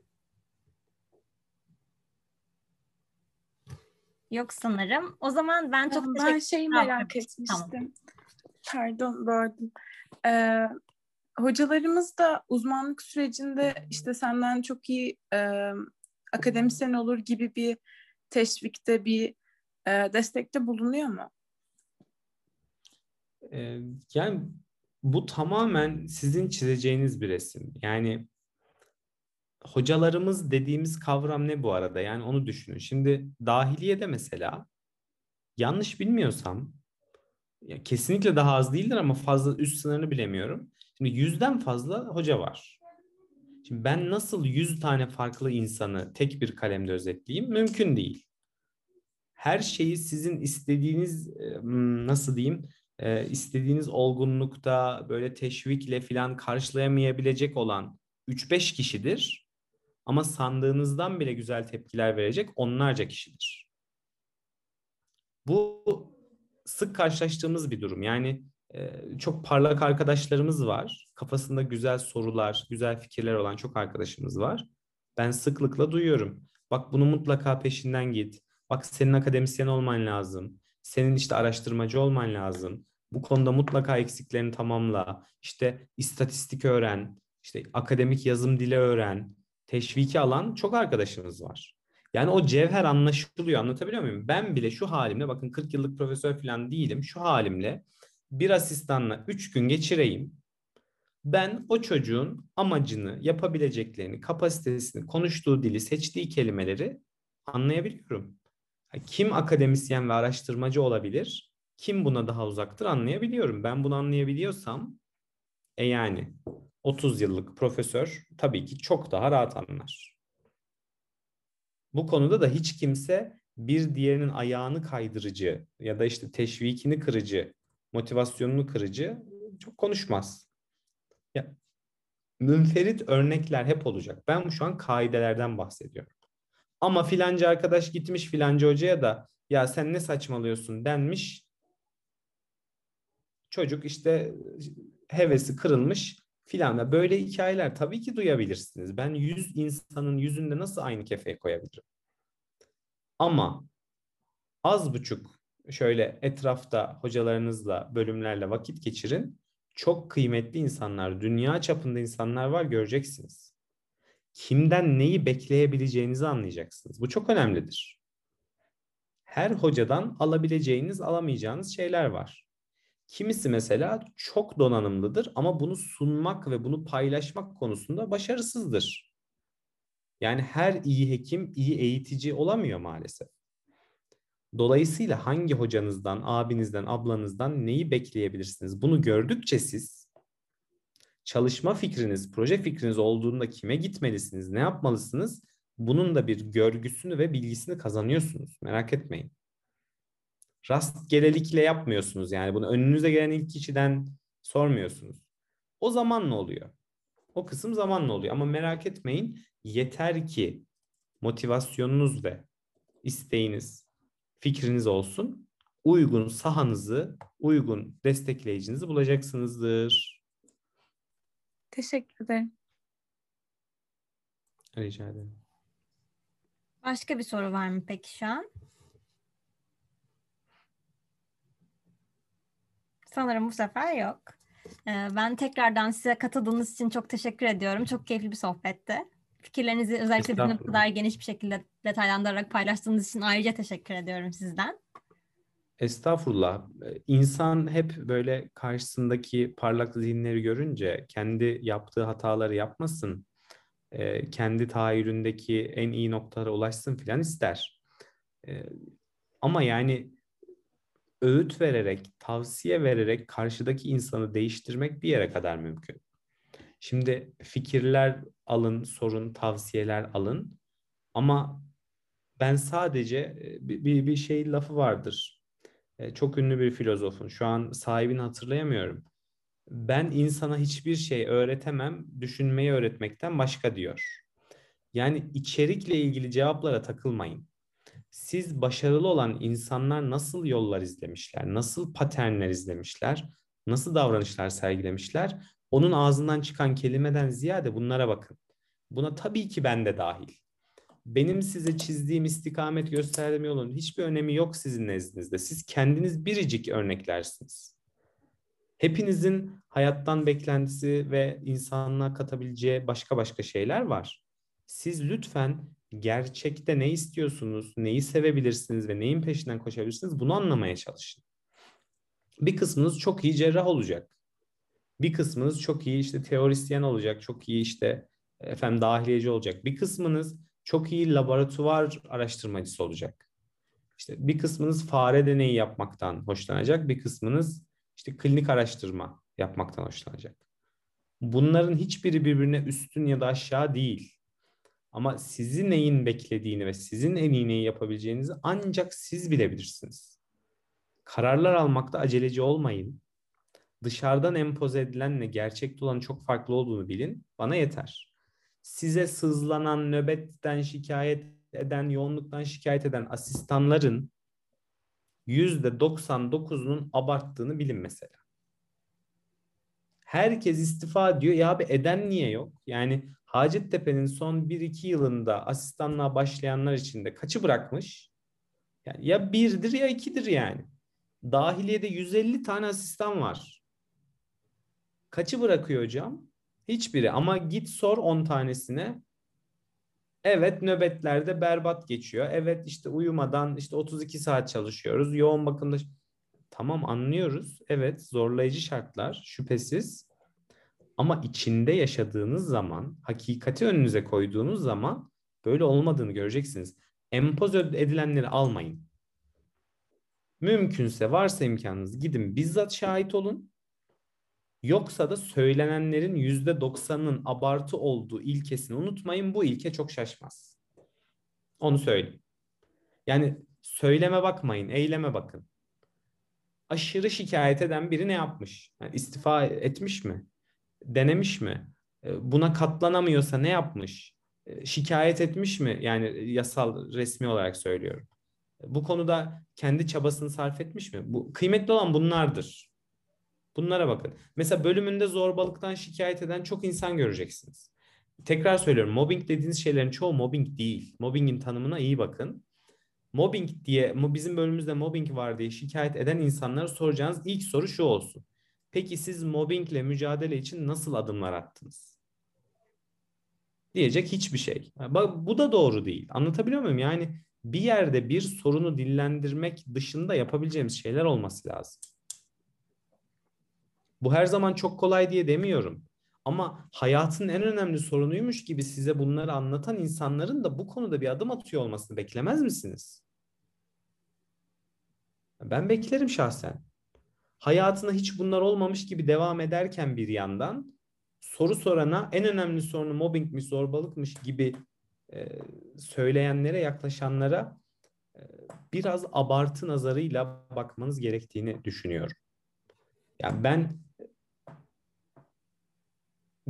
Yok sanırım. O zaman ben çok ben teşekkür ederim. Ben şeyi merak etmiştim. Tamam. Pardon, böldüm. Ee, hocalarımız da uzmanlık sürecinde işte senden çok iyi e, akademisyen olur gibi bir teşvikte, bir e, destekte bulunuyor mu? Ee, yani bu tamamen sizin çizeceğiniz bir resim. Yani hocalarımız dediğimiz kavram ne bu arada? Yani onu düşünün. Şimdi dahiliyede mesela yanlış bilmiyorsam ya kesinlikle daha az değildir ama fazla üst sınırını bilemiyorum. Şimdi yüzden fazla hoca var. Şimdi ben nasıl yüz tane farklı insanı tek bir kalemde özetleyeyim? Mümkün değil. Her şeyi sizin istediğiniz, nasıl diyeyim, istediğiniz olgunlukta böyle teşvikle falan karşılayamayabilecek olan üç beş kişidir. Ama sandığınızdan bile güzel tepkiler verecek onlarca kişidir. Bu sık karşılaştığımız bir durum. Yani e, çok parlak arkadaşlarımız var. Kafasında güzel sorular, güzel fikirler olan çok arkadaşımız var. Ben sıklıkla duyuyorum. Bak bunu mutlaka peşinden git. Bak senin akademisyen olman lazım. Senin işte araştırmacı olman lazım. Bu konuda mutlaka eksiklerini tamamla. İşte istatistik öğren. İşte akademik yazım dili öğren. Teşviki alan çok arkadaşımız var. Yani o cevher anlaşılıyor. Anlatabiliyor muyum? Ben bile şu halimle, bakın kırk yıllık profesör falan değilim. Şu halimle bir asistanla üç gün geçireyim. Ben o çocuğun amacını, yapabileceklerini, kapasitesini, konuştuğu dili, seçtiği kelimeleri anlayabiliyorum. Kim akademisyen ve araştırmacı olabilir? Kim buna daha uzaktır anlayabiliyorum. Ben bunu anlayabiliyorsam e yani otuz yıllık profesör tabii ki çok daha rahat anlar. Bu konuda da hiç kimse bir diğerinin ayağını kaydırıcı ya da işte teşvikini kırıcı, motivasyonunu kırıcı çok konuşmaz. Ya, münferit örnekler hep olacak. Ben şu an kaidelerden bahsediyorum. Ama filanca arkadaş gitmiş filanca hocaya da ya sen ne saçmalıyorsun denmiş. Çocuk işte hevesi kırılmış filan da böyle hikayeler tabii ki duyabilirsiniz. Ben yüz insanın yüzünde nasıl aynı kefeye koyabilirim? Ama az buçuk şöyle etrafta hocalarınızla, bölümlerle vakit geçirin. Çok kıymetli insanlar, dünya çapında insanlar var, göreceksiniz. Kimden neyi bekleyebileceğinizi anlayacaksınız. Bu çok önemlidir. Her hocadan alabileceğiniz, alamayacağınız şeyler var. Kimisi mesela çok donanımlıdır ama bunu sunmak ve bunu paylaşmak konusunda başarısızdır. Yani her iyi hekim, iyi eğitici olamıyor maalesef. Dolayısıyla hangi hocanızdan, abinizden, ablanızdan neyi bekleyebilirsiniz? Bunu gördükçe siz çalışma fikriniz, proje fikriniz olduğunda kime gitmelisiniz, ne yapmalısınız? Bunun da bir görgüsünü ve bilgisini kazanıyorsunuz. Merak etmeyin. Rastgelelikle yapmıyorsunuz yani. Bunu önünüze gelen ilk kişiden sormuyorsunuz. O zamanla oluyor. O kısım zamanla oluyor. Ama merak etmeyin. Yeter ki motivasyonunuz ve isteğiniz, fikriniz olsun. Uygun sahanızı, uygun destekleyicinizi bulacaksınızdır. Teşekkür ederim. Rica ederim. Başka bir soru var mı peki şu an? Sanırım bu sefer yok. Ben tekrardan size katıldığınız için çok teşekkür ediyorum. Çok keyifli bir sohbetti. Fikirlerinizi özellikle bu kadar geniş bir şekilde detaylandırarak paylaştığınız için ayrıca teşekkür ediyorum sizden. Estağfurullah. İnsan hep böyle karşısındaki parlak zihinleri görünce kendi yaptığı hataları yapmasın, kendi tahayyülündeki en iyi noktalara ulaşsın filan ister. Ama yani öğüt vererek, tavsiye vererek karşıdaki insanı değiştirmek bir yere kadar mümkün. Şimdi fikirler alın, sorun, tavsiyeler alın. Ama ben sadece bir, bir, bir şey lafı vardır. Çok ünlü bir filozofun, şu an sahibini hatırlayamıyorum. ben insana hiçbir şey öğretemem, düşünmeyi öğretmekten başka diyor. Yani içerikle ilgili cevaplara takılmayın. Siz başarılı olan insanlar nasıl yollar izlemişler, nasıl paternler izlemişler, nasıl davranışlar sergilemişler, onun ağzından çıkan kelimeden ziyade bunlara bakın. Buna tabii ki ben de dahil. Benim size çizdiğim istikamet gösterdiğim yolun hiçbir önemi yok sizin nezdinizde. Siz kendiniz biricik örneklersiniz. Hepinizin hayattan beklentisi ve insanlığa katabileceği başka başka şeyler var. Siz lütfen gerçekte ne istiyorsunuz, neyi sevebilirsiniz ve neyin peşinden koşabilirsiniz bunu anlamaya çalışın. Bir kısmınız çok iyi cerrah olacak. Bir kısmınız çok iyi işte teorisyen olacak, çok iyi işte efendim dahiliyeci olacak. Bir kısmınız çok iyi laboratuvar araştırmacısı olacak. İşte bir kısmınız fare deneyi yapmaktan hoşlanacak, bir kısmınız işte klinik araştırma yapmaktan hoşlanacak. Bunların hiçbiri birbirine üstün ya da aşağı değil. Ama sizin neyin beklediğini ve sizin en iyi neyi yapabileceğinizi ancak siz bilebilirsiniz. Kararlar almakta aceleci olmayın. Dışarıdan empoze edilenle gerçekte olan çok farklı olduğunu bilin. Bana yeter. Size sızlanan, nöbetten şikayet eden, yoğunluktan şikayet eden asistanların yüzde doksan dokuzunun abarttığını bilin mesela. Herkes istifa diyor. Ya abi eden niye yok? Yani Hacettepe'nin son bir iki yılında asistanlığa başlayanlar içinde kaçı bırakmış? Yani ya birdir ya ikidir yani. Dahiliyede yüz elli tane asistan var. Kaçı bırakıyor hocam? Hiçbiri. Ama git sor on tanesine. Evet, nöbetlerde berbat geçiyor. Evet, işte uyumadan işte otuz iki saat çalışıyoruz. Yoğun bakımda. Tamam, anlıyoruz. Evet, zorlayıcı şartlar şüphesiz. Ama içinde yaşadığınız zaman, hakikati önünüze koyduğunuz zaman böyle olmadığını göreceksiniz. Empoze edilenleri almayın. Mümkünse, varsa imkanınız, gidin bizzat şahit olun. Yoksa da söylenenlerin yüzde doksanının abartı olduğu ilkesini unutmayın. Bu ilke çok şaşmaz. Onu söyleyeyim. Yani söyleme bakmayın, eyleme bakın. Aşırı şikayet eden biri ne yapmış? Yani istifa etmiş mi? Denemiş mi? Buna katlanamıyorsa ne yapmış? Şikayet etmiş mi? Yani yasal, resmi olarak söylüyorum. Bu konuda kendi çabasını sarf etmiş mi? Bu kıymetli olan bunlardır. Bunlara bakın. Mesela bölümünde zorbalıktan şikayet eden çok insan göreceksiniz. Tekrar söylüyorum, mobbing dediğiniz şeylerin çoğu mobbing değil. Mobbingin tanımına iyi bakın. Mobbing diye, bizim bölümümüzde mobbing var diye şikayet eden insanlara soracağınız ilk soru şu olsun. Peki siz mobbingle mücadele için nasıl adımlar attınız? Diyecek hiçbir şey. Bak, bu da doğru değil. Anlatabiliyor muyum? Yani bir yerde bir sorunu dillendirmek dışında yapabileceğimiz şeyler olması lazım. Bu her zaman çok kolay diye demiyorum. Ama hayatın en önemli sorunuymuş gibi size bunları anlatan insanların da bu konuda bir adım atıyor olmasını beklemez misiniz? Ben beklerim şahsen. Hayatına hiç bunlar olmamış gibi devam ederken bir yandan soru sorana en önemli sorunu mobbingmiş, zorbalıkmış gibi e, söyleyenlere, yaklaşanlara e, biraz abartı nazarıyla bakmanız gerektiğini düşünüyorum. Yani ben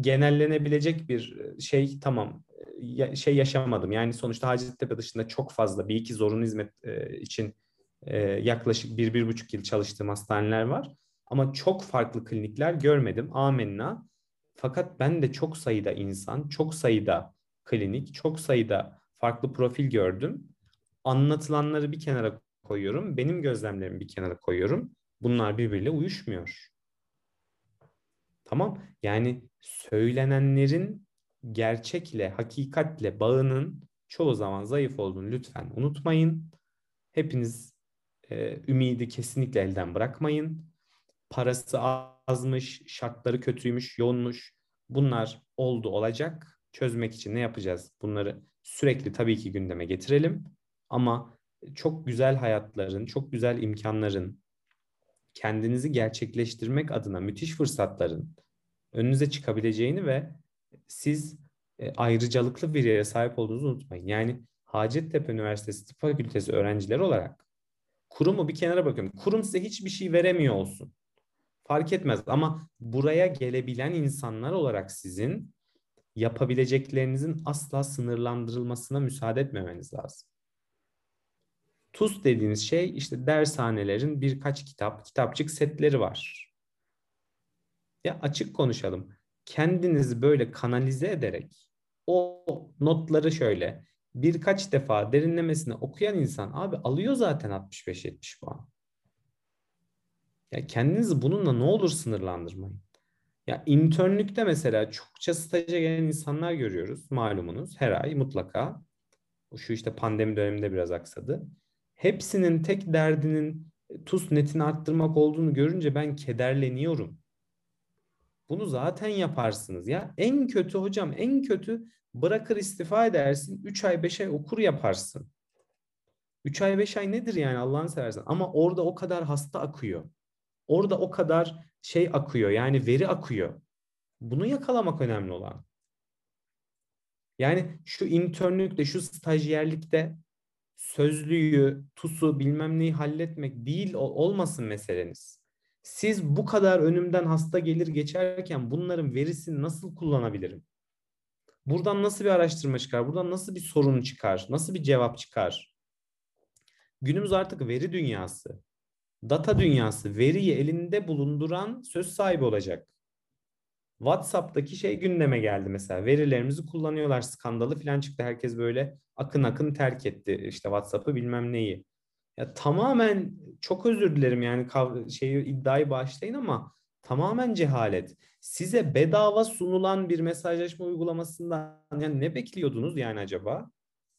genellenebilecek bir şey, tamam, ya, şey yaşamadım. Yani sonuçta Hacettepe dışında çok fazla bir iki zorunlu hizmet e, için Ee, yaklaşık bir, bir buçuk yıl çalıştığım hastaneler var. Ama çok farklı klinikler görmedim. Amenna. Fakat ben de çok sayıda insan, çok sayıda klinik, çok sayıda farklı profil gördüm. Anlatılanları bir kenara koyuyorum. Benim gözlemlerimi bir kenara koyuyorum. Bunlar birbiriyle uyuşmuyor. Tamam. Yani söylenenlerin gerçekle, hakikatle bağının çoğu zaman zayıf olduğunu lütfen unutmayın. Hepiniz ümidi kesinlikle elden bırakmayın. Parası azmış, şartları kötüymüş, yoğunmuş. Bunlar oldu olacak. Çözmek için ne yapacağız? Bunları sürekli tabii ki gündeme getirelim. Ama çok güzel hayatların, çok güzel imkanların, kendinizi gerçekleştirmek adına müthiş fırsatların önünüze çıkabileceğini ve siz ayrıcalıklı bir yere sahip olduğunuzu unutmayın. Yani Hacettepe Üniversitesi Tıp Fakültesi öğrencileri olarak kurumu bir kenara bakıyorum. Kurum size hiçbir şey veremiyor olsun. fark etmez. Ama buraya gelebilen insanlar olarak sizin yapabileceklerinizin asla sınırlandırılmasına müsaade etmemeniz lazım. T U S dediğiniz şey işte dershanelerin birkaç kitap, kitapçık setleri var. Ya açık konuşalım. Kendinizi böyle kanalize ederek o notları şöyle birkaç defa derinlemesine okuyan insan abi alıyor zaten altmış beş yetmiş puan. Ya kendinizi bununla ne olur sınırlandırmayın. Ya internlükte mesela çokça staja gelen insanlar görüyoruz malumunuz her ay mutlaka. Şu işte pandemi döneminde biraz aksadı. Hepsinin tek derdinin T U S netini arttırmak olduğunu görünce ben kederleniyorum. Bunu zaten yaparsınız ya. En kötü hocam en kötü bırakır istifa edersin. üç ay beş ay okur yaparsın. üç ay beş ay nedir yani Allah'ını seversen. Ama orada o kadar hasta akıyor. Orada o kadar şey akıyor yani veri akıyor. Bunu yakalamak önemli olan. Yani şu internlükte şu stajyerlikte sözlüğü, T U S'u bilmem neyi halletmek değil olmasın meseleniz. Siz bu kadar önümden hasta gelir geçerken bunların verisini nasıl kullanabilirim? Buradan nasıl bir araştırma çıkar? Buradan nasıl bir sorun çıkar? Nasıl bir cevap çıkar? Günümüz artık veri dünyası, data dünyası, veriyi elinde bulunduran söz sahibi olacak. WhatsApp'taki şey gündeme geldi mesela. Verilerimizi kullanıyorlar skandalı falan çıktı. Herkes böyle akın akın terk etti işte WhatsApp'ı bilmem neyi. Ya tamamen çok özür dilerim yani kav- şeyi iddiayı bağışlayın ama tamamen cehalet. Size bedava sunulan bir mesajlaşma uygulamasından yani ne bekliyordunuz yani acaba?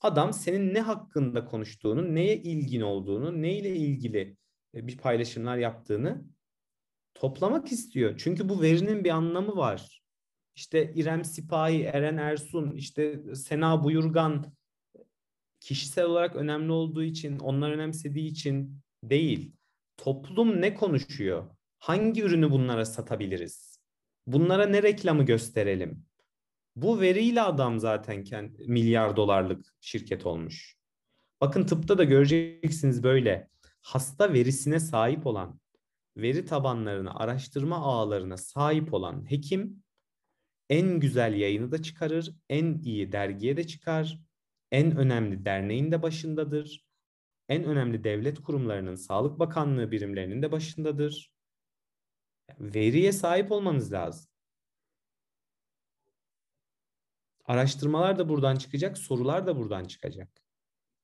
Adam senin ne hakkında konuştuğunu, neye ilgin olduğunu, neyle ilgili bir paylaşımlar yaptığını toplamak istiyor. Çünkü bu verinin bir anlamı var. İşte İrem Sipahi, Eren Ersun, işte Sena Buyurgan kişisel olarak önemli olduğu için, onlar önemsediği için değil. Toplum ne konuşuyor? Hangi ürünü bunlara satabiliriz? Bunlara ne reklamı gösterelim? Bu veriyle adam zaten kendi milyar dolarlık şirket olmuş. Bakın tıpta da göreceksiniz böyle hasta verisine sahip olan, veri tabanlarına, araştırma ağlarına sahip olan hekim en güzel yayını da çıkarır, en iyi dergiye de çıkar, en önemli derneğin de başındadır, en önemli devlet kurumlarının, Sağlık Bakanlığı birimlerinin de başındadır. Veriye sahip olmanız lazım. Araştırmalar da buradan çıkacak, sorular da buradan çıkacak.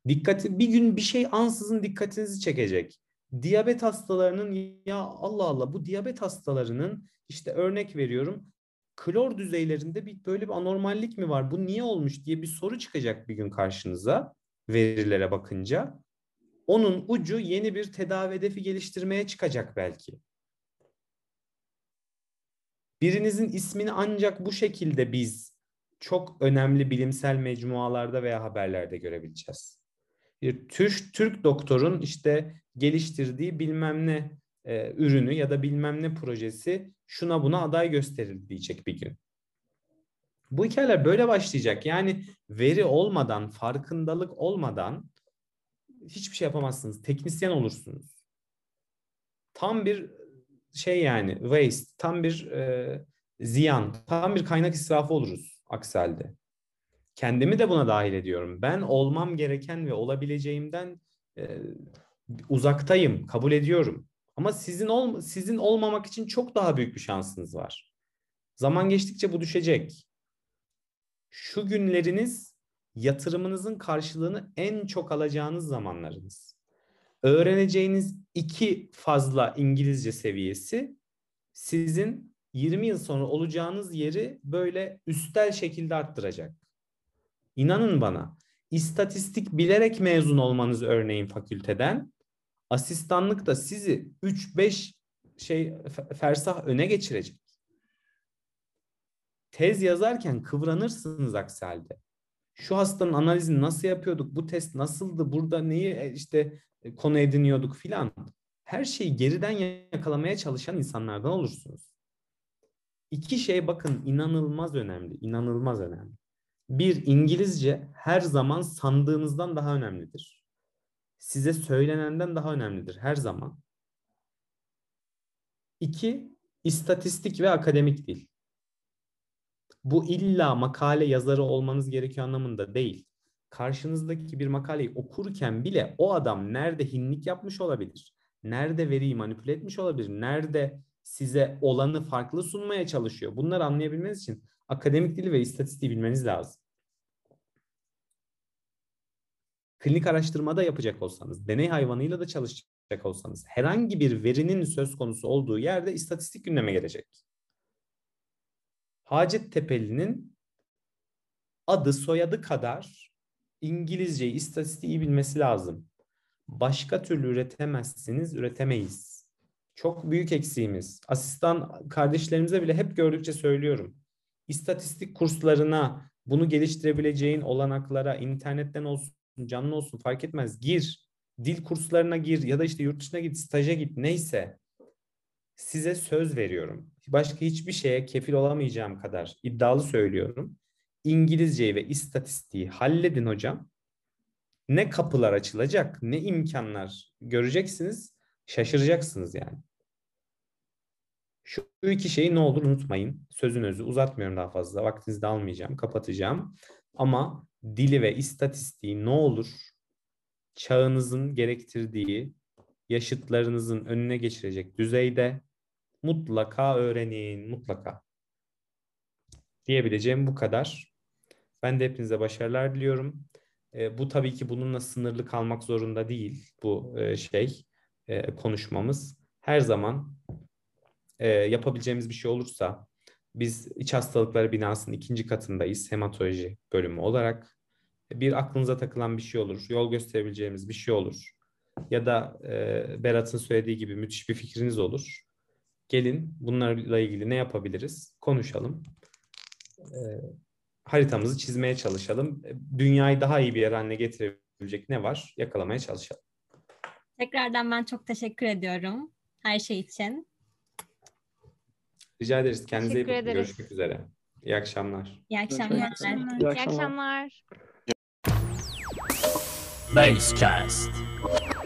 Dikkati, bir gün bir şey ansızın dikkatinizi çekecek. Diyabet hastalarının ya Allah Allah bu diyabet hastalarının işte örnek veriyorum klor düzeylerinde bir böyle bir anormallik mi var? Bu niye olmuş diye bir soru çıkacak bir gün karşınıza verilere bakınca. Onun ucu yeni bir tedavi hedefi geliştirmeye çıkacak belki. Birinizin ismini ancak bu şekilde biz çok önemli bilimsel mecmualarda veya haberlerde görebileceğiz. Bir Türk, Türk doktorun işte geliştirdiği bilmem ne e, ürünü ya da bilmem ne projesi şuna buna aday gösterildi diyecek bir gün. Bu hikayeler böyle başlayacak. Yani veri olmadan, farkındalık olmadan hiçbir şey yapamazsınız. Teknisyen olursunuz. Tam bir şey yani waste, tam bir e, ziyan, tam bir kaynak israfı oluruz aksi halde. Kendimi de buna dahil ediyorum. Ben olmam gereken ve olabileceğimden e, uzaktayım, kabul ediyorum. Ama sizin ol, sizin olmamak için çok daha büyük bir şansınız var. Zaman geçtikçe bu düşecek. Şu günleriniz yatırımınızın karşılığını en çok alacağınız zamanlarınız. Öğreneceğiniz iki fazla İngilizce seviyesi sizin yirmi yıl sonra olacağınız yeri böyle üstel şekilde arttıracak. İnanın bana. İstatistik bilerek mezun olmanız örneğin fakülteden asistanlık da sizi üç beş şey fersah öne geçirecek. Tez yazarken kıvranırsınız aksi halde. Şu hastanın analizini nasıl yapıyorduk? Bu test nasıldı? Burada neyi işte konu ediniyorduk filan. Her şeyi geriden yakalamaya çalışan insanlardan olursunuz. İki şey bakın inanılmaz önemli, inanılmaz önemli. Bir, İngilizce her zaman sandığınızdan daha önemlidir. Size söylenenden daha önemlidir her zaman. İki, İstatistik ve akademik dil. Bu illa makale yazarı olmanız gerekiyor anlamında değil. Karşınızdaki bir makaleyi okurken bile o adam nerede hinlik yapmış olabilir? Nerede veriyi manipüle etmiş olabilir? Nerede size olanı farklı sunmaya çalışıyor? Bunları anlayabilmeniz için akademik dili ve istatistiği bilmeniz lazım. Klinik araştırmada yapacak olsanız, deney hayvanıyla da çalışacak olsanız, herhangi bir verinin söz konusu olduğu yerde istatistik gündeme gelecek. Hacettepe'linin adı soyadı kadar İngilizceyi, istatistiği bilmesi lazım. Başka türlü üretemezsiniz, üretemeyiz. Çok büyük eksiğimiz. Asistan kardeşlerimize bile hep gördükçe söylüyorum. İstatistik kurslarına, bunu geliştirebileceğin olanaklara, internetten olsun, canlı olsun fark etmez. Gir, dil kurslarına gir ya da işte yurt dışına git, staja git, neyse. Size söz veriyorum. Başka hiçbir şeye kefil olamayacağım kadar iddialı söylüyorum. İngilizceyi ve istatistiği halledin hocam. Ne kapılar açılacak, ne imkanlar göreceksiniz, şaşıracaksınız yani. Şu iki şeyi ne olur unutmayın. Sözün özü, uzatmıyorum daha fazla. Vaktinizi de almayacağım, kapatacağım. Ama dili ve istatistiği ne olur çağınızın gerektirdiği, yaşıtlarınızın önüne geçirecek düzeyde mutlaka öğrenin, mutlaka. Diyebileceğim bu kadar. Ben de hepinize başarılar diliyorum. E, bu tabii ki bununla sınırlı kalmak zorunda değil bu e, şey e, konuşmamız. Her zaman e, yapabileceğimiz bir şey olursa, biz iç hastalıkları binasının ikinci katındayız hematoloji bölümü olarak. Bir aklınıza takılan bir şey olur, yol gösterebileceğimiz bir şey olur. Ya da e, Berat'ın söylediği gibi müthiş bir fikriniz olur. Gelin bunlarla ilgili ne yapabiliriz konuşalım. E, haritamızı çizmeye çalışalım. Dünyayı daha iyi bir yer haline getirebilecek ne var? Yakalamaya çalışalım. Tekrardan ben çok teşekkür ediyorum her şey için. Rica ederiz. Kendinize iyi bakın. Görüşmek üzere. İyi akşamlar. İyi akşamlar. İyi akşamlar. Basecast.